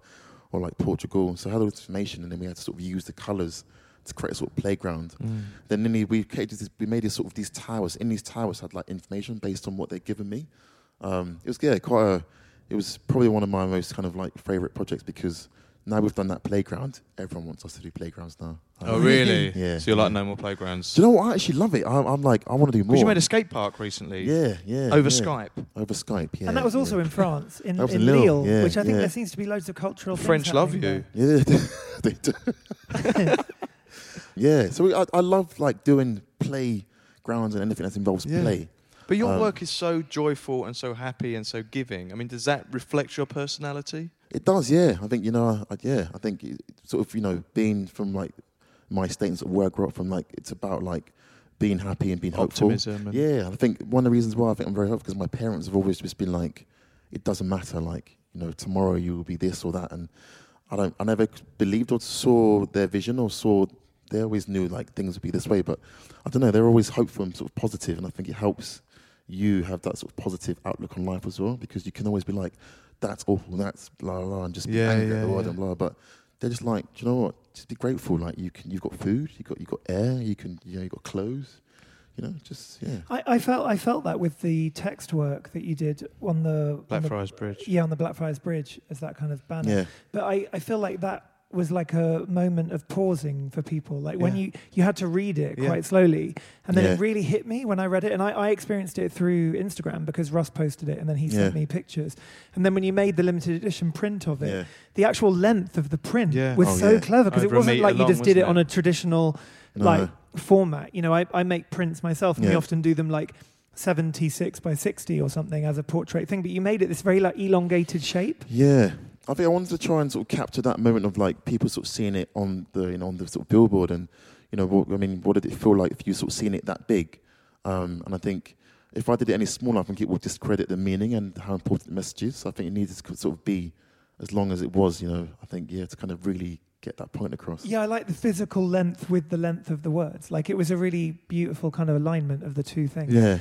or like Portugal. So I had all this information and then we had to sort of use the colours to create a sort of playground. Mm. Then, then we, created this, we made this sort of these towers. In these towers had like information based on what they'd given me. Um, it was, yeah, quite a, it was probably one of my most kind of like favourite projects because now we've done that playground, everyone wants us to do playgrounds now. Um, oh, really? Yeah. So you're like, no more playgrounds. Do you know what? I actually love it. I'm, I'm like, I want to do more. Because you made a skate park recently. Yeah, yeah. Over yeah. Skype. Over Skype, yeah. And that was also yeah. in France, in, in Lille, Lille yeah, which I think yeah. there seems to be loads of cultural things. French love you. There. Yeah, they do. yeah, so we, I, I love like doing playgrounds and anything that involves yeah. play. But your um, work is so joyful and so happy and so giving. I mean, does that reflect your personality? It does, yeah. I think, you know, I, yeah, I think it, sort of, you know, being from, like, my statements of where I grew up from, like, it's about, like, being happy and being Optimism hopeful. Optimism. Yeah, I think one of the reasons why I think I'm very hopeful because my parents have always just been like, it doesn't matter, like, you know, tomorrow you will be this or that. And I don't, I never believed or saw their vision or saw, they always knew, like, things would be this way. But I don't know, they're always hopeful and sort of positive, and I think it helps you have that sort of positive outlook on life as well because you can always be like, that's awful, that's blah, blah, blah, and just yeah, be angry yeah, at the world yeah. and blah. But they're just like, do you know what? Just be grateful. Like you can, you've got food, you've got, you've got air, you can, you know, you've got clothes. You know, just yeah. I, I felt I felt that with the text work that you did on the Blackfriars Bridge. Yeah, on the Blackfriars Bridge as that kind of banner. Yeah. But I, I feel like that was like a moment of pausing for people. Like yeah. when you, you had to read it yeah. quite slowly. And then yeah. it really hit me when I read it. And I, I experienced it through Instagram because Russ posted it and then he yeah. sent me pictures. And then when you made the limited edition print of it, yeah. the actual length of the print yeah. was oh, so yeah. clever because it wasn't like along, you just did it, it on a traditional no. like format. You know, I, I make prints myself and yeah. we often do them like seventy-six by sixty or something as a portrait thing. But you made it this very like elongated shape. Yeah. I think I wanted to try and sort of capture that moment of like people sort of seeing it on the you know on the sort of billboard and you know what, I mean what did it feel like if you sort of seen it that big, um, and I think if I did it any smaller I think it would discredit the meaning and how important the message is. So I think it needed to sort of be as long as it was, you know, I think yeah to kind of really get that point across. Yeah, I like the physical length with the length of the words. Like it was a really beautiful kind of alignment of the two things. Yeah.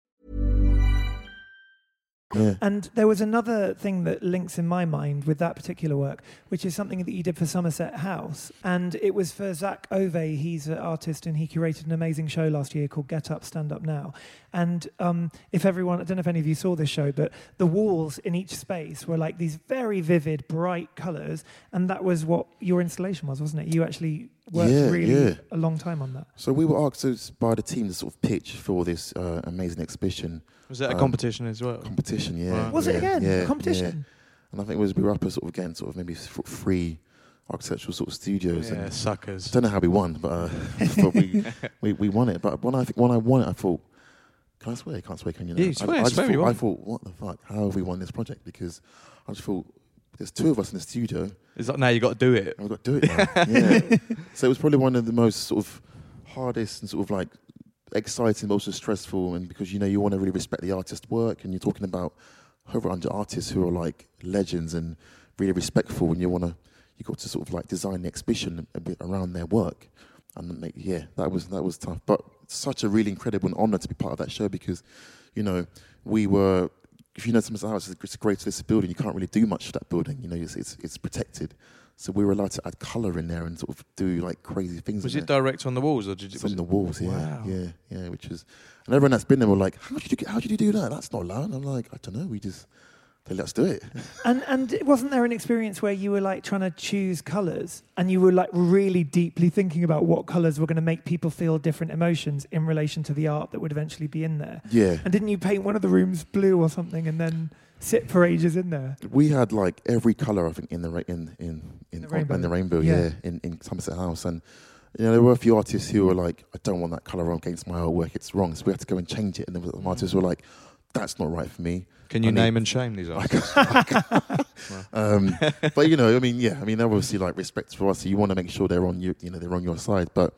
Yeah. And there was another thing that links in my mind with that particular work, which is something that you did for Somerset House. And it was for Zach Ove. He's an artist and he curated an amazing show last year called Get Up, Stand Up Now. And um, if everyone, I don't know if any of you saw this show, but the walls in each space were like these very vivid, bright colours. And that was what your installation was, wasn't it? You actually worked yeah, really yeah. a long time on that. So we were asked by the team to sort of pitch for this uh, amazing exhibition. Was that a um, competition as well? Competition, yeah. Wow. Was yeah, it again? Yeah, competition? Yeah. And I think it was we were up at sort of, again, sort of maybe three architectural sort of studios. Yeah, and suckers. I don't know how we won, but, uh, but we, we we won it. But when I, th- when I won it, I thought, can I swear? I can't swear, can you know? Yeah, you swear, I, I, just swear thought, you I thought, what the fuck? How have we won this project? Because I just thought, there's two of us in the studio. It's like, now you got to do it. I've got to do it now. Yeah. So it was probably one of the most sort of hardest and sort of like exciting, but also stressful. And because, you know, you want to really respect the artist's work, and you're talking about over one hundred artists who are like legends and really respectful, and you want to, you got to sort of like design the exhibition a bit around their work. And make, yeah, that was that was tough, but such a really incredible honour to be part of that show, because, you know, we were, if you know Somerset House, it's a great listed building, you can't really do much to that building, you know, it's, it's it's protected. So we were allowed to add colour in there and sort of do like crazy things. Was it there. Direct on the walls, or did you? It's on the walls, yeah, wow. yeah, yeah. Which is, and everyone that's been there were like, how did you get, how did you do that? That's not allowed. And I'm like, I don't know. We just they let us do it. And and wasn't there an experience where you were like trying to choose colours, and you were like really deeply thinking about what colours were going to make people feel different emotions in relation to the art that would eventually be in there? Yeah. And didn't you paint one of the rooms blue or something, and then sit for ages in there? We had like every colour, I think, in the ra- in in in the on, rainbow, in the rainbow yeah. yeah, in in Somerset House, and you know there were a few artists who were like, I don't want that colour against my artwork, it's wrong. So we had to go and change it, and then the artists were like, that's not right for me. Can you I mean, name and shame these artists? um, but you know, I mean, yeah, I mean, they're obviously like respect for us. So you want to make sure they're on you, you know, they're on your side. But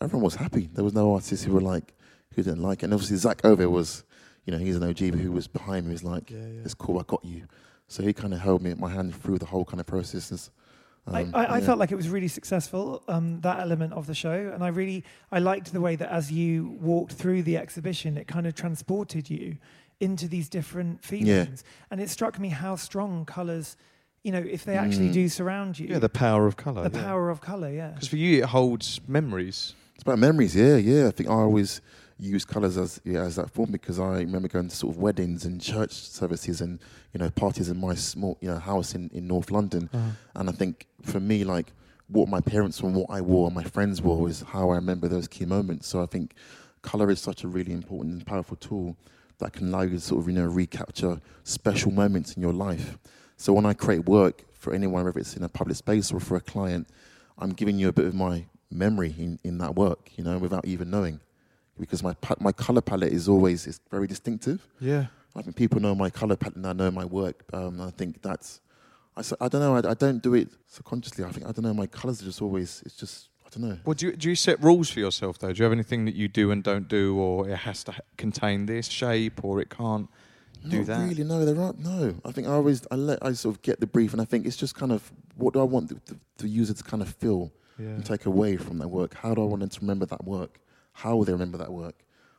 everyone was happy. There was no artists who were like who didn't like it. And obviously Zach Ove was. You know, he's an O G, but who was behind me was like, yeah, yeah. it's cool, I got you. So he kind of held me at my hand through the whole kind of process. Um, I, I, yeah. I felt like it was really successful, um, that element of the show. And I really, I liked the way that as you walked through the exhibition, it kind of transported you into these different feelings. Yeah. And it struck me how strong colours, you know, if they mm. actually do surround you. Yeah, the power of colour. The yeah. power of colour, yeah. Because for you, it holds memories. It's about memories, yeah, yeah. I think I always use colours as yeah, as that form, because I remember going to sort of weddings and church services and, you know, parties in my small, you know, house in, in North London. Uh-huh. And I think for me, like, what my parents wore and what I wore and my friends wore is how I remember those key moments. So I think colour is such a really important and powerful tool that can allow you to sort of, you know, recapture special moments in your life. So when I create work for anyone, whether it's in a public space or for a client, I'm giving you a bit of my memory in, in that work, you know, without even knowing. Because my pa- my colour palette is always is very distinctive. Yeah, I think people know my colour palette and I know my work. Um, I think that's, I, I don't know, I, I don't do it subconsciously. I think, I don't know, my colours are just always, it's just, I don't know. Well, do you, do you set rules for yourself though? Do you have anything that you do and don't do, or it has to ha- contain this shape, or it can't Not do that? Really, no, there aren't, no. I think I always, I let, I sort of get the brief, and I think it's just kind of, what do I want the, the, the user to kind of feel yeah. and take away from their work? How do I want them to remember that work? How will they remember that work?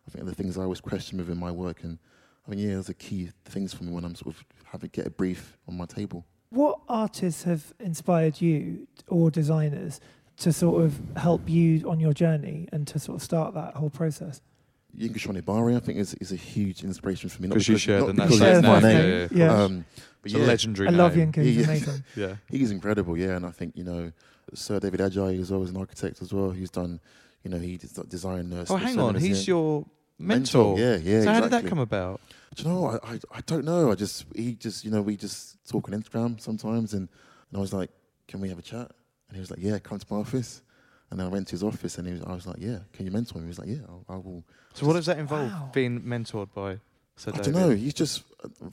I think the things I always question within my work, and I mean, yeah, those are key things for me when I'm sort of having to get a brief on my table. What artists have inspired you, or designers, to sort of help you on your journey and to sort of start that whole process? Yinka Ilori, I think, is is a huge inspiration for me. Because you shared the name. It's my name. Yeah, yeah. yeah. Um, but it's yeah. a legendary I name. I love Yinka, he's amazing. yeah. He's incredible, yeah, and I think, you know, Sir David Adjaye is always an architect as well. He's done... You know, he designed... Uh, oh, hang on, he's yeah. your mentor. mentor. Yeah, yeah, So exactly. How did that come about? Do you know, I, I I don't know. I just, he just, you know, we just talk on Instagram sometimes, and, and I was like, can we have a chat? And he was like, yeah, come to my office. And I went to his office, and he was, I was like, yeah, can you mentor me? He was like, yeah, I'll, I will. So what does that involve, wow. being mentored by Sir David? I don't know, he's just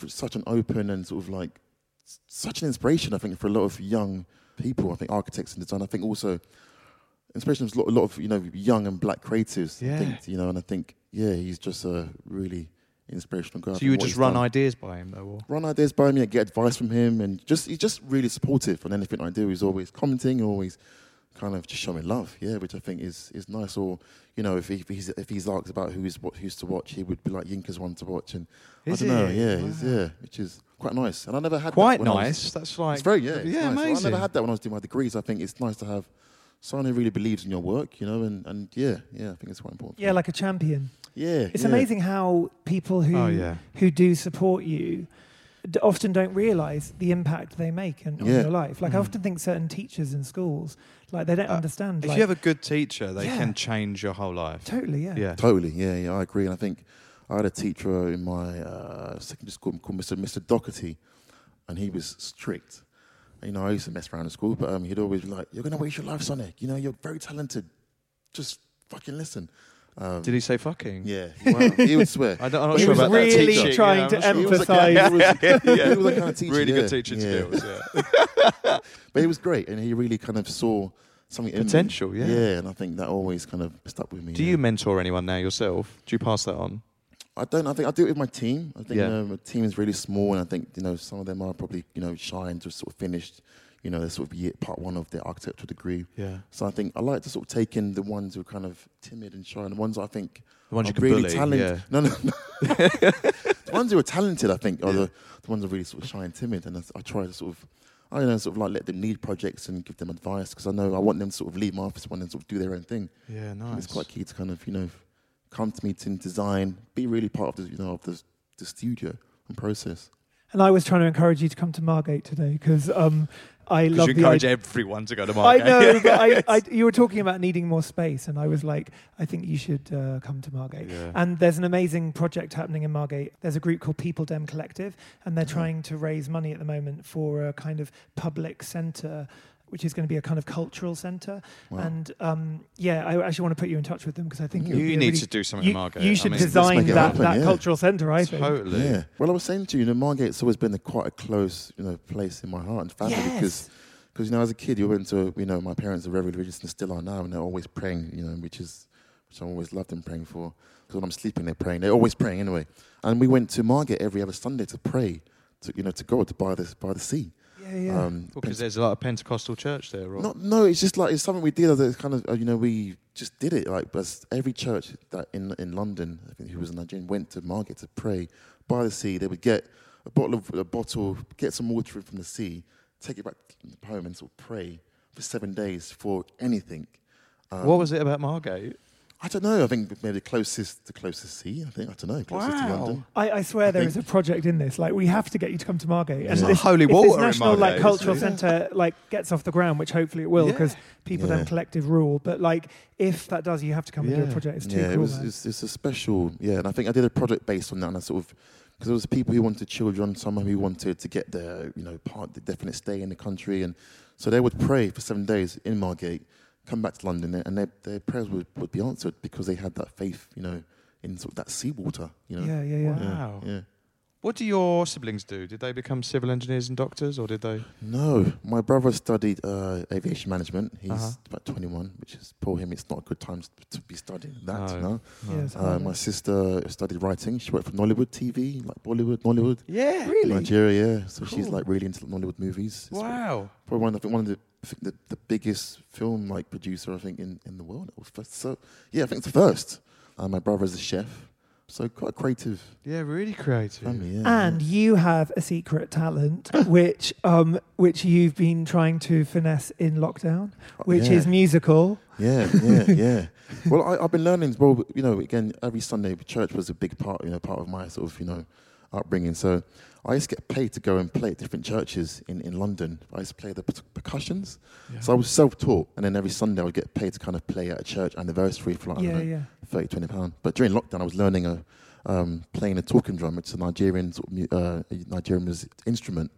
such an open and sort of like, such an inspiration, I think, for a lot of young people, I think architects and design. I think also... Inspiration was a lot of, you know, young and black creatives, yeah. I think, you know, and I think, yeah, he's just a really inspirational guy. So you would just run done. ideas by him, though? Or? Run ideas by him, yeah, get advice from him, and just he's just really supportive on anything I do. He's always commenting, always kind of just show me love, yeah, which I think is is nice. Or, you know, if he, if he's if he's asked about who's what who's to watch, he would be like, Yinka's one to watch, and is I don't know, yeah, wow. yeah, which is quite nice. And I never had quite that when nice. I was, That's like it's very yeah, it's yeah, nice. Amazing. So I never had that when I was doing my degrees. I think it's nice to have someone who really believes in your work, you know, and and yeah, yeah, I think it's quite important. Yeah, like a champion. Yeah, it's yeah. amazing how people who oh, yeah. who do support you often don't realise the impact they make in, on yeah. your life. Like, mm. I often think certain teachers in schools, like, they don't uh, understand. If like, you have a good teacher, they yeah. can change your whole life. Totally, yeah. yeah. Totally, yeah, yeah, I agree. And I think I had a teacher in my uh, secondary school called Mister Mister Doherty, and he was strict. You know, I used to mess around in school, but um, he'd always be like, you're going to waste your life, Sonic. You know, you're very talented. Just fucking listen. Um, Did he say fucking? Yeah. Well, he would swear. I don't, I'm not he sure was about really that teaching, trying yeah, to sure. emphasise. He was like, yeah, yeah, yeah. He was like kind of teacher. Really yeah. good teaching yeah. skills, yeah. But he was great, and he really kind of saw something potential, in me. yeah. Yeah, and I think that always kind of stuck with me. Do yeah. you mentor anyone now yourself? Do you pass that on? I don't. I think I do it with my team. I think yeah. you know, my team is really small, and I think, you know, some of them are probably, you know, shy and just sort of finished. You know, they're sort of year, part one of their architectural degree. Yeah. So I think I like to sort of take in the ones who are kind of timid and shy, and the ones I think the ones are you really talented. Yeah. No, no, no. The ones who are talented, I think, are yeah. the, the ones who are really sort of shy and timid. And I, I try to sort of, I don't know, sort of like let them lead projects and give them advice, because I know I want them to sort of leave my office one and sort of do their own thing. Yeah, nice. It's quite key to kind of, you know, come to me to design, be really part of the, you know, of the, the studio and process. And I was trying to encourage you to come to Margate today, because um, I love you the encourage idea. everyone to go to Margate. I know, but I, I, you were talking about needing more space, and I was like, I think you should uh, come to Margate. Yeah. And there's an amazing project happening in Margate. There's a group called People Dem Collective, and they're mm-hmm. trying to raise money at the moment for a kind of public centre, which is going to be a kind of cultural centre. Wow. And um, yeah, I actually want to put you in touch with them, because I think... You need really to do something you, in Margate. You should I mean, design that, happen, that yeah. cultural centre, I think. Totally. Yeah. Well, I was saying to you, you know, Margate's always been a, quite a close, you know, place in my heart and family, yes. because, because, you know, as a kid, you went to, you know, my parents are very religious and still are now, and they're always praying, you know, which is, which I always loved them praying for. Because when I'm sleeping, they're praying. They're always praying anyway. And we went to Margate every other Sunday to pray, to, you know, to God, to by the, by the sea. Yeah, yeah. Um, well, because Pente- there's a lot of Pentecostal church there, right? Not, no, it's just like it's something we did. It's kind of, you know, we just did it. Like, but every church that in in London, I think, who was in Nigerian, went to Margate to pray by the sea. They would get a bottle of a bottle, get some water from the sea, take it back home, and sort of pray for seven days for anything. Um, what was it about Margate? I don't know. I think maybe closest, the closest sea. I think I don't know. Closest wow. to London. I, I swear I there is a project in this. Like, we have to get you to come to Margate. And yeah. this, holy water. This national in Margate, like cultural centre like gets off the ground, which hopefully it will, because yeah. people yeah. don't collective rule. But like, if that does, you have to come yeah. and do a project. It's too yeah, cool. It was, it's, it's a special. Yeah, and I think I did a project based on that, and I sort of, because there was people who wanted children, some who wanted to get their, you know, part the definite stay in the country, and so they would pray for seven days in Margate, come back to London, and their, their prayers would, would be answered because they had that faith, you know, in sort of that seawater, you know. Yeah, yeah, yeah. Wow. Yeah, yeah. What do your siblings do? Did they become civil engineers and doctors, or did they? No. My brother studied uh, aviation management. He's uh-huh. about twenty-one, which is, for him, it's not a good time to be studying that, no. you know. No. Yeah, uh, my sister studied writing. She worked for Nollywood T V, like Bollywood, Nollywood. Yeah, really? Nigeria, yeah. So cool. She's like really into Nollywood movies. It's wow. Probably one of the, one of the I think the, the biggest film like producer I think in, in the world. So yeah, I think it's the first. Uh, my brother is a chef, so quite creative. Yeah, really creative. Family, yeah. And you have a secret talent, which um which you've been trying to finesse in lockdown, which yeah. is musical. Yeah, yeah, yeah. Well, I, I've been learning. Well, you know, again, every Sunday church was a big part, you know, part of my sort of, you know, upbringing. So I used to get paid to go and play at different churches in, in London. I used to play the per- percussions. Yeah. So I was self-taught. And then every Sunday I would get paid to kind of play at a church anniversary for like, yeah, I don't know, yeah. thirty, twenty pounds. But during lockdown I was learning a, um, playing a talking drum, which is a Nigerian, sort of, uh, Nigerian instrument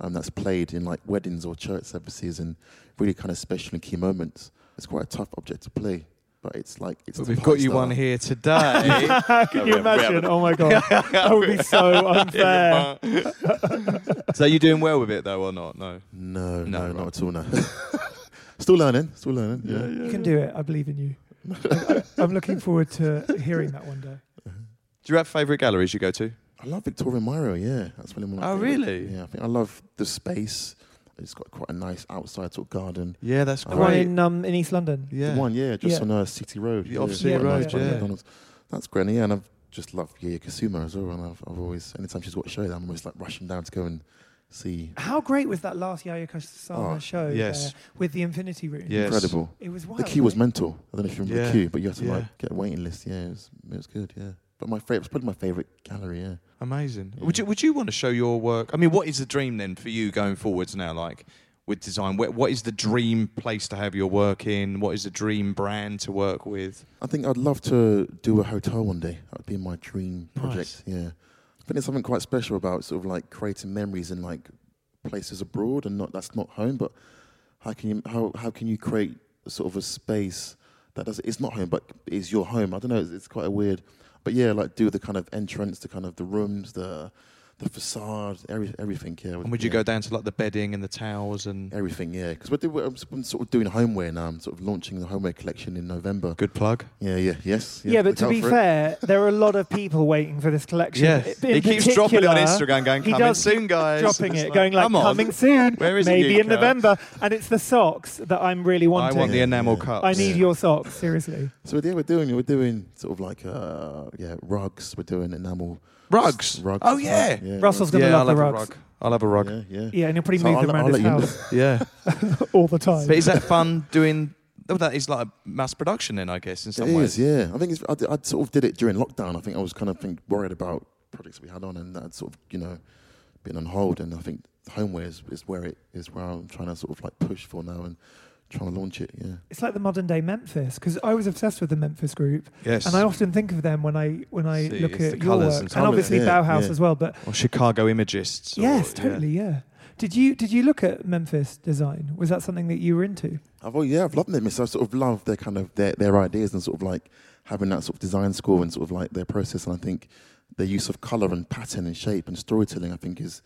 um, that's played in like weddings or church services and really kind of special and key moments. It's quite a tough object to play. But it's like it's but we've got you one here today. Can you imagine? Oh my god, that would be so unfair. So are you doing well with it though, or not? No, no, no, no not at all. No, still learning, still learning. Yeah, yeah, you can do it. I believe in you. I, I, I'm looking forward to hearing that one day. Do you have favourite galleries you go to? I love Victoria Miro. Yeah, that's one of my. Oh favorite. Really? Yeah, I think I love the space. it's got quite a nice outside sort of garden. Yeah, that's great. Right in, um, in East London. Yeah. The one, yeah, just yeah. on uh, City Road. The yeah, off City yeah, Road, nice yeah. McDonald's. That's great. And, yeah, and I've just loved Yayoi Kusama as well. And I've, I've always, anytime she's got a show, I'm always like rushing down to go and see. How great was that last Yayoi Kusama oh, show yes. with the Infinity Room? Yes. Incredible. It was wild. The queue was mental. I don't know if you remember yeah. the queue, but you had to yeah. like get a waiting list. Yeah, it was, it was good, yeah. But my favorite, it's probably my favorite gallery, yeah. Amazing. Yeah. Would you would you want to show your work? I mean, what is the dream then for you going forwards now, like with design? What, what is the dream place to have your work in? What is the dream brand to work with? I think I'd love to do a hotel one day. That would be my dream project, nice. yeah. I think there's something quite special about sort of like creating memories in like places abroad and not that's not home, but how can you how, how can you create sort of a space that does it's not home but is your home? I don't know, it's, it's quite a weird. But yeah, like do the kind of entrance, the kind of the rooms, the the facade, every, everything. Yeah. And would you yeah. go down to like the bedding and the towels and everything? Yeah, because we're, we're sort of doing homeware now. I'm sort of launching the homeware collection in November. Good plug. Yeah, yeah, yes. Yeah, yeah but to be fair, it. there are a lot lot of people waiting for this collection. Yes. He keeps dropping it on Instagram, going coming soon, guys. Dropping it, like, going like coming soon. Where is maybe it, in November. And it's the socks that I'm really wanting. I want the enamel yeah. cups. I need yeah. your socks, seriously. So yeah, we're doing we're doing sort of like uh, yeah rugs. We're doing enamel. Rugs. rugs. Oh, yeah. yeah Russell's going to yeah, love I'll the rugs. Rug. I'll have a rug. Yeah, yeah. yeah and he'll probably so move I'll, them around I'll his house. yeah. All the time. But is that fun doing... Oh, that is like mass production then, I guess, in some it ways. It is, yeah. I think it's, I, I sort of did it during lockdown. I think I was kind of think, worried about projects we had on and that sort of, you know, been on hold. And I think homeware is, is where it is where I'm trying to sort of like push for now and trying to launch it, yeah. It's like the modern day Memphis, because I was obsessed with the Memphis group. Yes. And I often think of them when I when I See, look at your work. And, and obviously yeah, Bauhaus yeah. as well. But or Chicago Imagists. Or, yes, totally, yeah. yeah. Did you did you look at Memphis design? Was that something that you were into? I've oh, yeah, I've loved Memphis. I sort of love their kind of their, their ideas and sort of like having that sort of design school and sort of like their process, and I think their use of colour and pattern and shape and storytelling I think is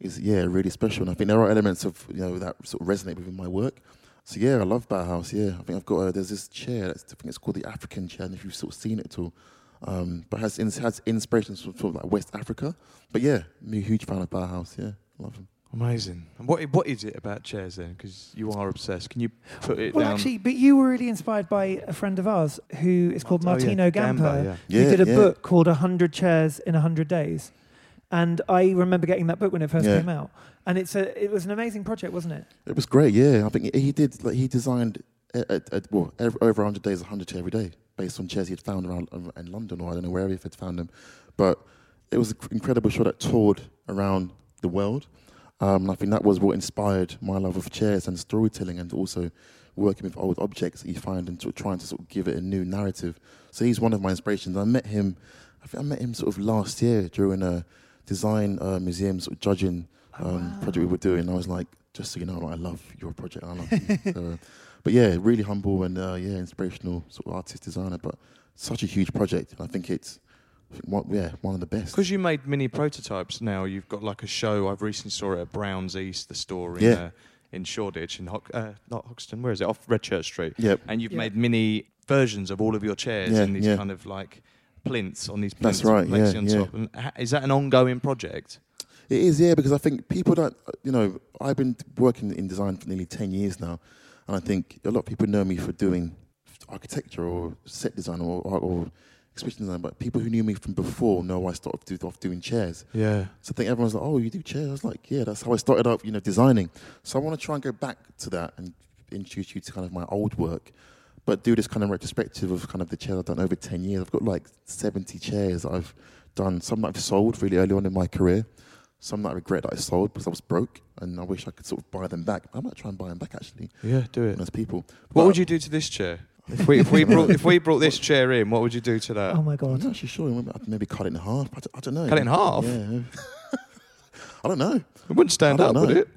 is yeah, really special. And I think there are elements of, you know, that sort of resonate within my work. So yeah, I love Bauhaus, yeah. I think I've got, uh, there's this chair, that's, I think it's called the African chair, and if you've sort of seen it at all. Um, but has ins- has inspirations from, from like West Africa. But yeah, I'm a huge fan of Bauhaus, yeah, love them. Amazing. And what what is it about chairs then? Because you are obsessed. Can you put it well, down? Well, actually, but you were really inspired by a friend of ours who is called oh, Martino yeah. Gamba. Gamba yeah. He yeah, did a yeah. book called one hundred Chairs in one hundred Days. And I remember getting that book when it first yeah. came out. And it's a it was an amazing project, wasn't it? It was great, yeah. I think he did like he designed a, a, a, well every, over one hundred days, one hundred chairs every day, based on chairs he'd found around in London, or I don't know wherever he'd found them. But it was an incredible show that toured around the world. Um, and I think that was what inspired my love of chairs and storytelling, and also working with old objects that you find and t- trying to sort of give it a new narrative. So he's one of my inspirations. I met him. I think I met him sort of last year during a design uh, museum sort of judging um, wow. project we were doing. And I was like, just so you know, like, I love your project. I love you. So, uh, but yeah, really humble and uh, yeah, inspirational sort of artist designer. But such a huge project. And I think it's I think one, yeah one of the best. Because you made mini prototypes now. You've got like a show. I've recently saw it at Brown's East, the store in yeah. uh, in Shoreditch, in Ho- uh, not Hoxton. Where is it? Off Redchurch Street. Yep. And you've yep. made mini versions of all of your chairs yeah, in these yeah. kind of like. Plinths on these plinths. That's right, yeah, on yeah. top. And ha- is that an ongoing project? It is, yeah, because I think people don't, you know, I've been working in design for nearly ten years now, and I think a lot of people know me for doing architecture or set design or, or, or exhibition design, but people who knew me from before know I started do, off doing chairs. Yeah. So I think everyone's like, oh, you do chairs? I was like, yeah, that's how I started out, you know, designing. So I want to try and go back to that and introduce you to kind of my old work. But do this kind of retrospective of kind of the chairs I've done over ten years. I've got like seventy chairs that I've done. Some that I've sold really early on in my career. Some that I regret that I sold because I was broke and I wish I could sort of buy them back. I might try and buy them back actually. Yeah, do it. As people. What but would you do to this chair? If we if we brought if we brought this chair in, what would you do to that? Oh my God. I'm not actually sure. Maybe cut it in half. I don't, I don't know. Cut it in half? Yeah. I don't know. It wouldn't stand up, know. would it?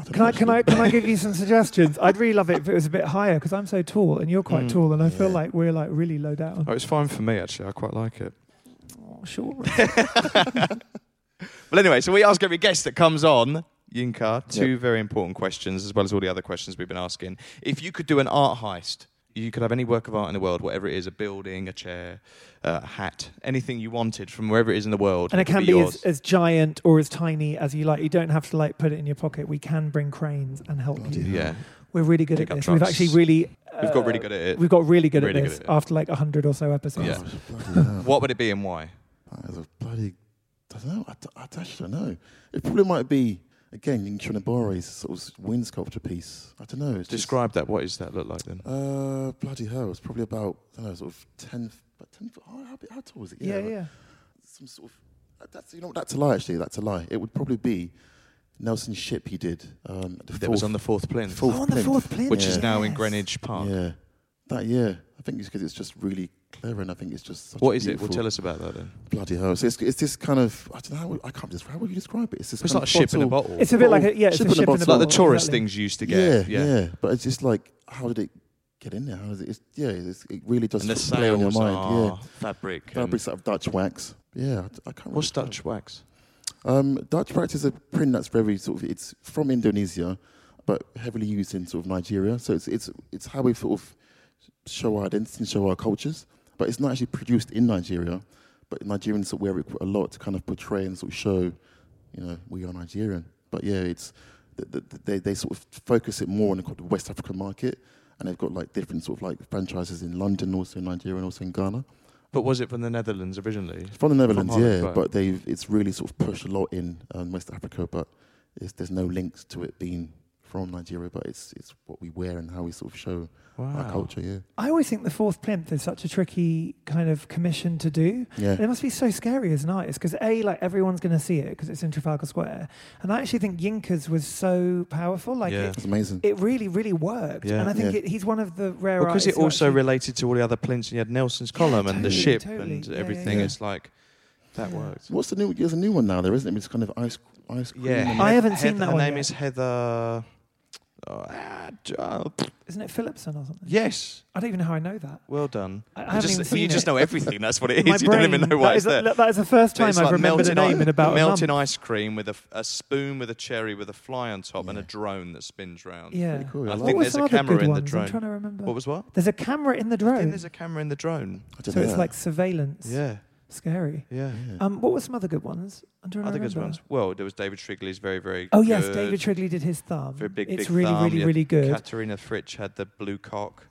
I can I can I can I give you some suggestions? I'd really love it if it was a bit higher because I'm so tall and you're quite mm, tall and I yeah. feel like we're like really low down. Oh, it's fine for me actually. I quite like it. Oh, sure. Well, anyway, so we ask every guest that comes on, Yinka, two yep. very important questions as well as all the other questions we've been asking. If you could do an art heist, you could have any work of art in the world, whatever it is, a building, a chair, uh, a hat, anything you wanted from wherever it is in the world. And it can be, be as, as giant or as tiny as you like. You don't have to like put it in your pocket. We can bring cranes and help Bloody you. Yeah. We're really good Pick at this. Trucks. We've actually really... Uh, we've got really good at it. We've got really good really at this good at after like a hundred or so episodes. Yeah. What would it be and why? That is a bloody... I don't know. I, d- I actually don't know. It probably might be... Again, Yinka Ilori's sort of wind sculpture piece. I don't know. Describe that. What does that look like then? Uh, bloody hell. It's probably about, I don't know, sort of ten, but ten foot, oh, how, how tall is it? Yeah, yeah. Like yeah. Some sort of, that's, you know, that's a lie actually, that's a lie. It would probably be Nelson's ship he did. Um, at the that fourth, was on the fourth plinth. Fourth oh, on plinth, the fourth plinth. Which yeah. is now yes. in Greenwich Park. Yeah. That, yeah. I think it's because it's just really clever and I think it's just such What is it? Well, tell us about that then. Bloody hell. So it's, it's this kind of, I don't know, I can't describe, how would you describe it? It's, this it's kind like of a bottle. Ship in a bottle. It's a bit like a, yeah, ship, it's a ship in a bottle. Like the tourist exactly. things you used to get. Yeah, yeah, yeah. But it's just like, how did it get in there? How is it, it's, yeah, it's, it really does play on your mind. Are yeah. Fabric. Fabric's out of Dutch wax. Yeah, I, I can't remember. What's really Dutch wax? Um, Dutch wax is a print that's very sort of, it's from Indonesia, but heavily used in sort of Nigeria. So it's it's it's how we sort of, show our identity and show our cultures, but it's not actually produced in Nigeria, but Nigerians wear it a lot to kind of portray and sort of show, you know, we are Nigerian. But yeah, it's they they, they sort of focus it more on the West African market, and they've got like different sort of like franchises in London, also in Nigeria, and also in Ghana. But was it from the Netherlands originally? It's from the Netherlands, from yeah, right. But they it's really sort of pushed a lot in um, West Africa, but it's, there's no links to it being from Nigeria, but it's it's what we wear and how we sort of show wow. our culture, yeah. I always think the fourth plinth is such a tricky kind of commission to do. Yeah. And it must be so scary as an artist because A, like everyone's going to see it because it's in Trafalgar Square. And I actually think Yinka's was so powerful. Like yeah. It's amazing. It really, really worked. Yeah. And I think yeah. it, he's one of the rare because artists. Because it also related to all the other plinths. You had Nelson's column yeah, totally, and the ship totally. and everything. Yeah, yeah, yeah. It's like, that yeah. works. What's the new, there's a new one now there, isn't it? It's kind of ice ice cream. Yeah. I haven't Heath, seen that her one Her name yet. is Heather... Isn't it Phillipson or something? Yes. I don't even know how I know that. Well done. I, I haven't just, even seen you it. just know everything. That's what it is. You brain, don't even know why it's there. A, that is the first time I've like remembered the name in about a month. Melting ice cream with a, a spoon with a cherry with a fly on top yeah. and a drone that spins round. Yeah. Cool. I, I think what there's a camera in ones? the drone. I'm trying to remember. What was what? There's a camera in the drone. I think there's a camera in the drone. So know. it's like surveillance. Yeah. Scary. Yeah. yeah. Um, what were some other good ones? Other remember. good ones. Well, there was David Trigley's very, very. Oh good. yes, David Trigley did his thumb. Very big, it's big really, thumb. really, really good. Katerina Fritsch had the blue cock.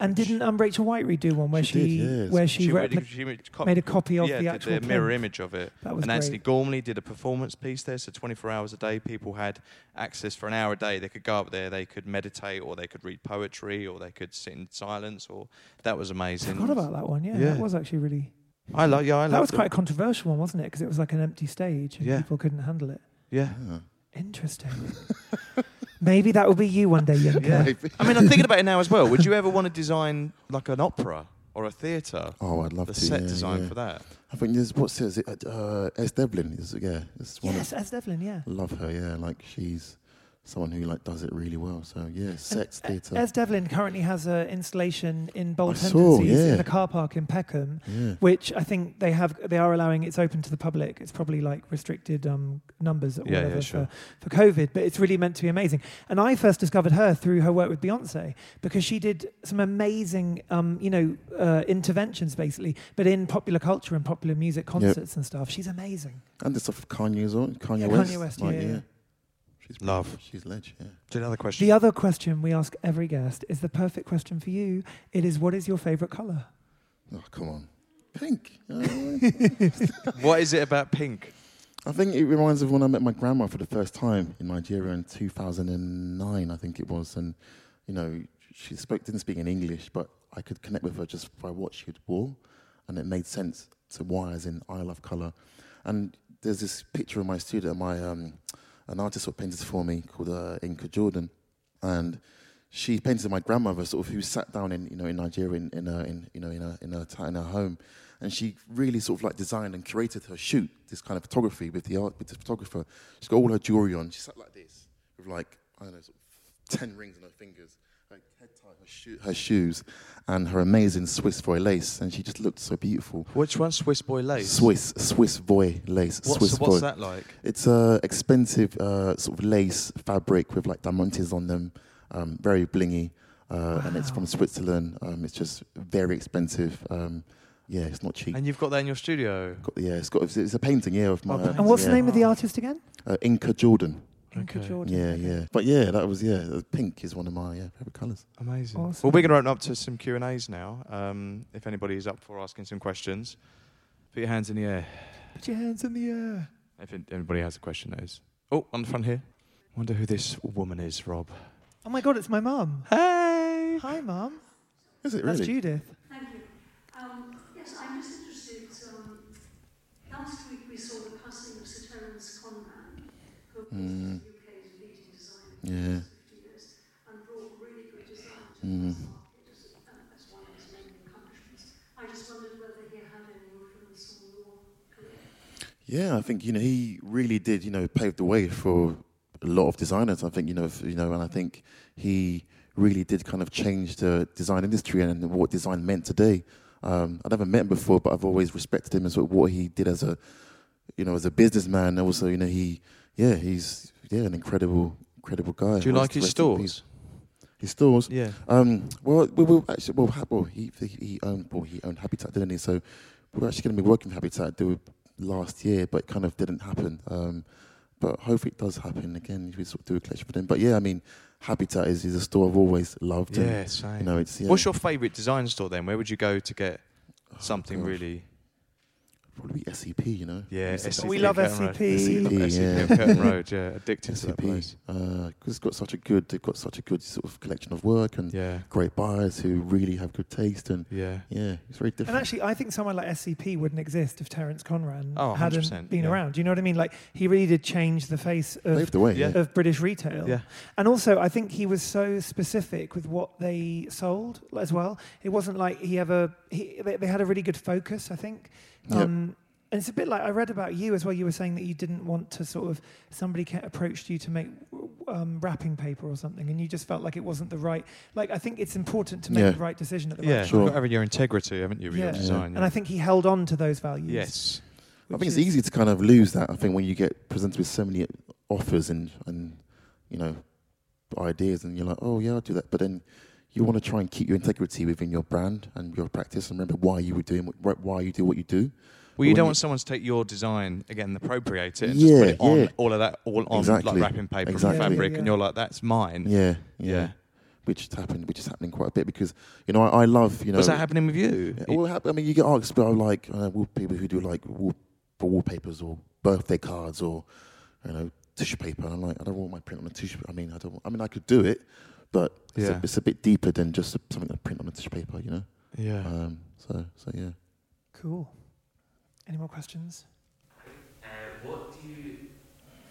And didn't um, Rachel Whiteley do one where she, she did, yes. where she, she, repli- she made a copy of yeah, the actual the, the mirror image of it? That was and great. Anthony Gormley did a performance piece there, so twenty-four hours a day, people had access for an hour a day. They could go up there, they could meditate, or they could read poetry, or they could sit in silence. Or that was amazing. I forgot about that one. Yeah, yeah. That was actually really. I like, yeah, I That was quite it. a controversial one, wasn't it? Because it was like an empty stage and yeah. people couldn't handle it. Yeah. yeah. Interesting. Maybe that will be you one day, Yinka. Yeah. I mean, I'm thinking about it now as well. Would you ever want to design like an opera or a theatre? Oh, I'd love the to. The set yeah, design yeah. for that. I think there's, what's it? Is it uh, Es Devlin. Is, yeah. It's one yes, Es Devlin, yeah. Love her, yeah. Like she's someone who like does it really well. So yeah, sex theatre. Es Devlin currently has an installation in Bold I Tendencies saw, yeah. in the car park in Peckham, yeah. which I think they have. They are allowing it's open to the public. It's probably like restricted um, numbers or yeah, whatever yeah, sure. for, for COVID, but it's really meant to be amazing. And I first discovered her through her work with Beyonce because she did some amazing, um, you know, uh, interventions basically, but in popular culture and popular music concerts yep. and stuff. She's amazing. And the stuff of Kanye as well. Kanye yeah, West. Kanye West. Like, yeah. yeah. She's Love. She's ledge, yeah. Another question. The other question we ask every guest is the perfect question for you. It is, what is your favourite colour? Oh, come on. Pink. What is it about pink? I think it reminds me of when I met my grandma for the first time in Nigeria in two thousand nine, I think it was. And, you know, she spoke, didn't speak in English, but I could connect with her just by what she wore. And it made sense to why, as in, I love colour. And there's this picture of my studio, my... Um, an artist sort of painted for me called uh, Inka Jordan, and she painted my grandmother, sort of who sat down in you know in Nigeria in, in her in you know in her in her, t- in her home, and she really sort of like designed and curated her shoot, this kind of photography with the art with the photographer. She's got all her jewelry on. She sat like this with like I don't know sort of ten rings on her fingers, her head tie, her, sho- her shoes, and her amazing Swiss boy lace, and she just looked so beautiful. Which one, Swiss boy lace? Swiss, Swiss boy lace. What's, Swiss what's boy. that like? It's a uh, expensive uh, sort of lace fabric with like diamantes on them, um, very blingy. uh, wow. and it's from Switzerland. Um, it's just very expensive. Um, yeah, it's not cheap. And you've got that in your studio? Got, yeah, it's got. It's, it's a painting, yeah, of my... Oh, and what's yeah. the name of the artist again? Uh, Yinka Jordan. Okay. Jordan. Yeah, yeah. But yeah, that was, yeah, pink is one of my yeah, favourite colours. Amazing. Awesome. Well, we're going to open up to some Q and A's now, um, if anybody is up for asking some questions. Put your hands in the air. Put your hands in the air. If it, anybody has a question, that is. Oh, on the front here. Wonder who this woman is, Rob. Oh my God, it's my mum. Hey! Hi, mum. Is it really? That's Judith. Thank you. Um, yes, I'm just interested. Um, last week we saw the passing of Sir Terence Conran, who was mm. the U K's leading designer for yeah. fifty years and brought really good design to mm. the market as, uh, as one of his main accomplishments. I just wondered whether he had any influence on your career. Yeah, I think, you know, he really did, you know, pave the way for a lot of designers, I think, you know, if, you know, and I think he really did kind of change the design industry and what design meant today. Um, I never met him before, but I've always respected him as sort of what he did as a, you know, as a businessman. Also, you know, he, yeah, he's yeah an incredible, incredible guy. Do you like his stores? His stores, yeah. Um, well, we will actually. Well, ha- well, he he owned, well, he owned Habitat, didn't he? So we were actually going to be working with Habitat last year, but it kind of didn't happen. Um, But hopefully it does happen again. We sort of do a collection for them. But yeah, I mean, Habitat is, is a store I've always loved. Yeah, and, same. You know, it's, yeah. What's your favourite design store then? Where would you go to get oh something gosh. really? Probably S C P, you know. Yeah, S C P. We love S C P. S C P, yeah. Curtain Road, yeah, addicted to that place. Uh, it's got such a good, they've got such a good sort of collection of work and yeah. great buyers who really have good taste and yeah, yeah, it's very different. And actually, I think someone like S C P wouldn't exist if Terence Conran oh, hadn't been yeah. around. Do you know what I mean? Like he really did change the face of Paved the way, yeah. of British retail. Yeah. And also, I think he was so specific with what they sold as well. It wasn't like he ever. He, they, they had a really good focus, I think. Yep. Um, and it's a bit like I read about you as well. You were saying that you didn't want to sort of somebody approached you to make um, wrapping paper or something, and you just felt like it wasn't the right. Like I think it's important to make yeah. the right decision at the moment. Yeah, sure. You've got having your integrity, haven't you? With yeah. your design, yeah. Yeah. And I think he held on to those values. Yes, I think it's easy to kind of lose that. I think when you get presented with so many offers and and you know ideas, and you're like, oh yeah, I'll do that, but then. You want to try and keep your integrity within your brand and your practice, and remember why you were doing what, why you do what you do. Well, you don't you want someone to take your design again, appropriate it, and yeah, just put it on yeah. all of that, all on exactly. like wrapping paper exactly. and fabric, yeah, yeah. and you're like, "That's mine." Yeah, yeah. yeah. Which happened, which is happening quite a bit because you know I, I love you know. Was that happening with you? Yeah, well, I mean, you get asked by like uh, people who do like wall, wallpapers or birthday cards or you know tissue paper, and I'm like, I don't want my print on a tissue. I mean, I don't. I mean, I could do it. But yeah. it's, a, it's a bit deeper than just a, something that I print on a tissue paper, you know? Yeah. Um, so, so yeah. Cool. Any more questions? Uh, what do you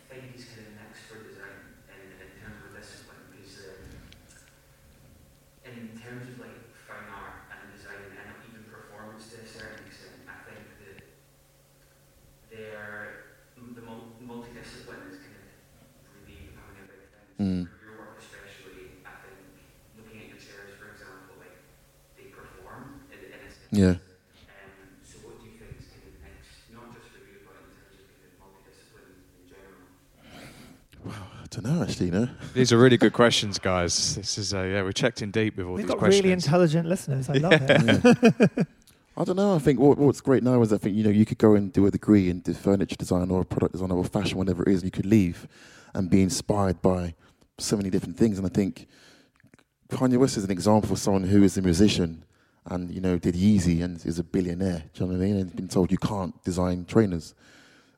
think is kind of next for design in, in terms of discipline? Because uh, in terms of like fine art and design and even performance to a certain extent, I think that they're, the mul- multidiscipline is kind of really becoming a big thing. Mm. Yeah. Um, so what do you think is kind of next, not just for you, but in terms of kind of multidiscipline in general? Well, I don't know, actually, no. These are really good questions, guys. This is, uh, yeah, we checked in deep with all We've these questions. We've got really intelligent listeners. I love it. Yeah. I don't know. I think what, what's great now is I think, you know, you could go and do a degree in furniture design or product design or fashion, whatever it is, and you could leave and be inspired by so many different things. And I think Kanye West is an example of someone who is a musician and, you know, did Yeezy and is a billionaire, do you know what I mean? And he's been told you can't design trainers.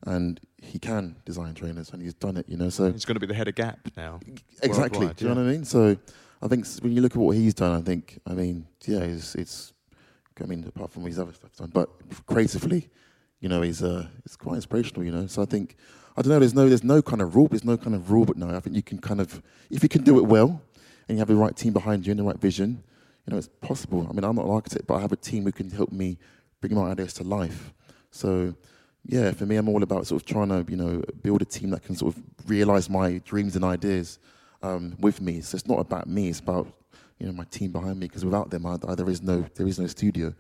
And he can design trainers, and he's done it, you know, so... He's going to be the head of Gap now. Exactly, do you yeah. know what I mean? So I think when you look at what he's done, I think, I mean, yeah, it's... it's I mean, apart from his other stuff done, but creatively, you know, he's uh, it's quite inspirational, you know? So I think, I don't know, there's no there's no kind of rule, there's no kind of rule, but no, I think you can kind of... If you can do it well, and you have the right team behind you and the right vision... You know, it's possible. I mean, I'm not an architect, but I have a team who can help me bring my ideas to life. So, yeah, for me, I'm all about sort of trying to, you know, build a team that can sort of realise my dreams and ideas um, with me. So it's not about me; it's about, you know, my team behind me. Because without them, I, I, there is no, there is no studio.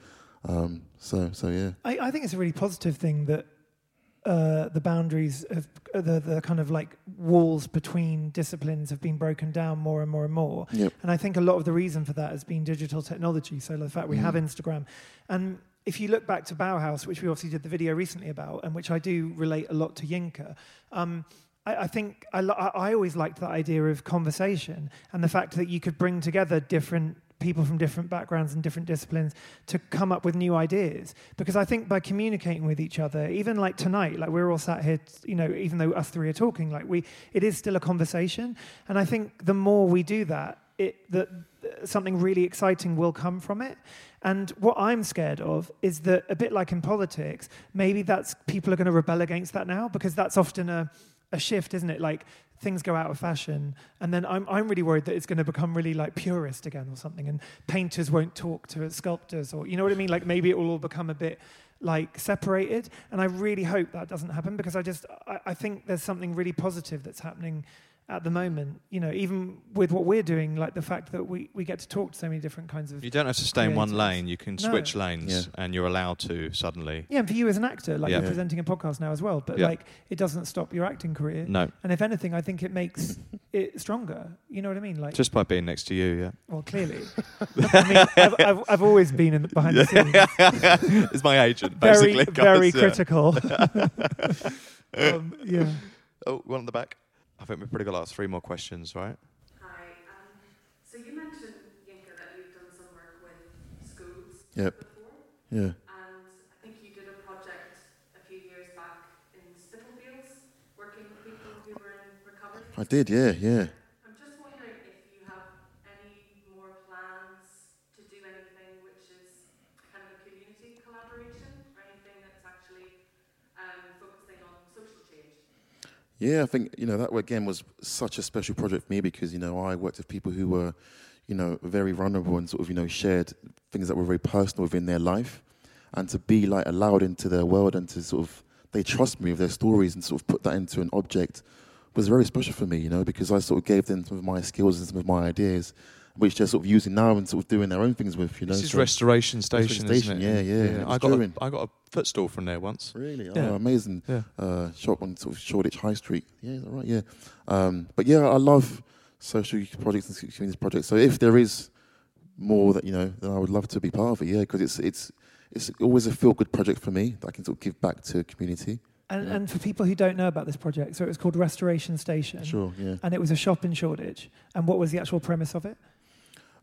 Um, so, so yeah. I, I think it's a really positive thing that uh, the boundaries of the, the kind of like walls between disciplines have been broken down more and more and more. Yep. And I think a lot of the reason for that has been digital technology. So the fact we mm-hmm. have Instagram. And if you look back to Bauhaus, which we obviously did the video recently about, and which I do relate a lot to Yinka, um, I, I think I, I always liked that idea of conversation and the fact that you could bring together different people from different backgrounds and different disciplines to come up with new ideas. Because I think by communicating with each other, even like tonight, like we're all sat here, you know, even though us three are talking, like we, it is still a conversation. And I think the more we do that, it that something really exciting will come from it. And what I'm scared of is that, a bit like in politics, maybe that's people are going to rebel against that now, because that's often a a shift, isn't it? Like things go out of fashion, and then I'm I'm really worried that it's going to become really like purist again or something, and painters won't talk to sculptors, or you know what I mean? Like maybe it will all become a bit like separated, and I really hope that doesn't happen, because I just I, I think there's something really positive that's happening at the moment, you know, even with what we're doing, like the fact that we, we get to talk to so many different kinds of... You don't have to stay creators. In one lane, you can no. switch lanes yeah. and you're allowed to suddenly... Yeah, and for you as an actor, like yeah. you're presenting a podcast now as well, but yeah. like it doesn't stop your acting career. No. And if anything, I think it makes it stronger, you know what I mean? Like just by being next to you, yeah. Well, clearly. I mean, I've, I've, I've always been in behind the scenes. It's my agent, basically. Very, very guys, critical. Yeah. um, yeah. Oh, one on the back. I think we've probably got last three more questions, right? Hi. Um, so you mentioned, Yinka, that you've done some work with schools yep. before. Yeah. And I think you did a project a few years back in stubble fields, working with people who were in recovery. I did, yeah, yeah. I'm just wondering if you have any more plans to do anything which is kind of a community collaboration, or anything that's actually um, focusing on social change. Yeah, I think, you know, that again was such a special project for me, because, you know, I worked with people who were, you know, very vulnerable and sort of, you know, shared things that were very personal within their life, and to be like allowed into their world and to sort of, they trust me with their stories and sort of put that into an object was very special for me, you know, because I sort of gave them some of my skills and some of my ideas, which they're sort of using now and sort of doing their own things with, you know. This is so Restoration Station, Restoration, isn't it? Yeah, yeah. yeah. I got a, I got a footstall from there once. Really? Yeah. Oh, amazing. Yeah. Uh, shop on sort of Shoreditch High Street. Yeah, is that right? Yeah. Um, but yeah, I love social projects and community projects. So if there is more that, you know, then I would love to be part of it, yeah, because it's, it's, it's always a feel-good project for me that I can sort of give back to community. And, yeah. and for people who don't know about this project, so it was called Restoration Station. Sure, yeah. And it was a shop in Shoreditch. And what was the actual premise of it?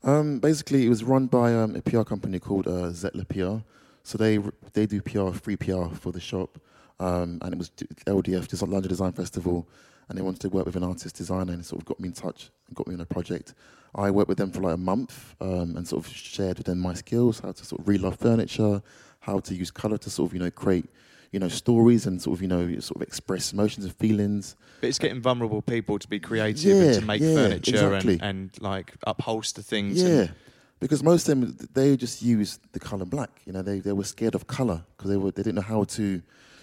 Um, basically, it was run by um, a P R company called uh, Zetla P R. So they they do P R, free P R for the shop. Um, and it was L D F, London Design Festival. And they wanted to work with an artist designer, and sort of got me in touch and got me on a project. I worked with them for like a month um, and sort of shared with them my skills, how to sort of relive furniture, how to use colour to sort of, you know, create, you know, stories and sort of, you know, sort of express emotions and feelings. But it's getting vulnerable people to be creative yeah, and to make yeah, furniture exactly. and, and like upholster things. Yeah, because most of them, they just use the colour black. You know, they, they were scared of colour because they were they didn't know how to,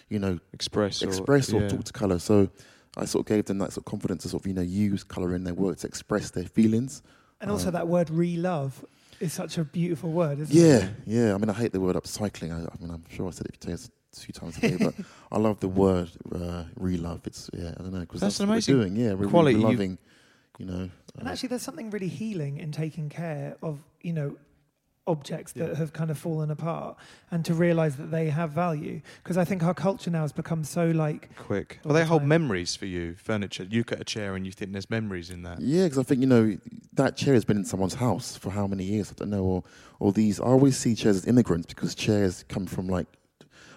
you know, express express or, or yeah. talk to colour. So I sort of gave them that sort of confidence to sort of, you know, use colour in their work to express their feelings. And also um, that word re-love. It's such a beautiful word, isn't yeah, it? Yeah, yeah. I mean, I hate the word upcycling. I, I mean, I'm sure I said it a few times a day, but I love the word uh, re-love. It's, yeah, I don't know, because that's, that's what amazing we're doing. Yeah, we're quality, loving, you, you know. Uh, and actually, there's something really healing in taking care of, you know, objects that yeah. have kind of fallen apart, and to realise that they have value. Because I think our culture now has become so like... Quick. Well, they the hold memories for you, furniture. You get a chair and you think there's memories in that. Yeah, because I think, you know, that chair has been in someone's house for how many years? I don't know. Or, or these... I always see chairs as immigrants, because chairs come from like,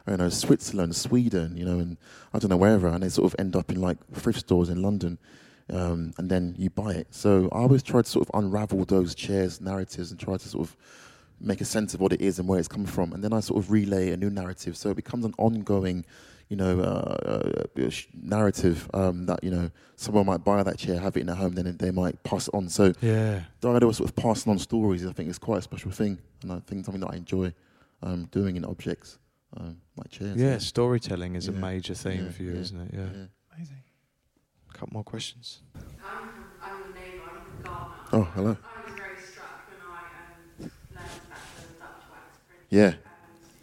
I don't know, Switzerland, Sweden, you know, and I don't know, wherever. And they sort of end up in like thrift stores in London. Um, and then you buy it. So I always try to sort of unravel those chairs' narratives and try to sort of make a sense of what it is and where it's come from, and then I sort of relay a new narrative. So it becomes an ongoing, you know, uh, uh, narrative um, that, you know, someone might buy that chair, have it in their home, then they might pass it on. So yeah, the idea of sort of passing on stories, I think, is quite a special thing, and I think something that I enjoy um, doing in objects um, like chairs. Yeah, storytelling is yeah. a major theme yeah, for you, yeah, isn't it? Yeah. yeah, amazing. A couple more questions. I'm I'm the neighbour. I'm from Ghana. Oh, hello. Yeah. And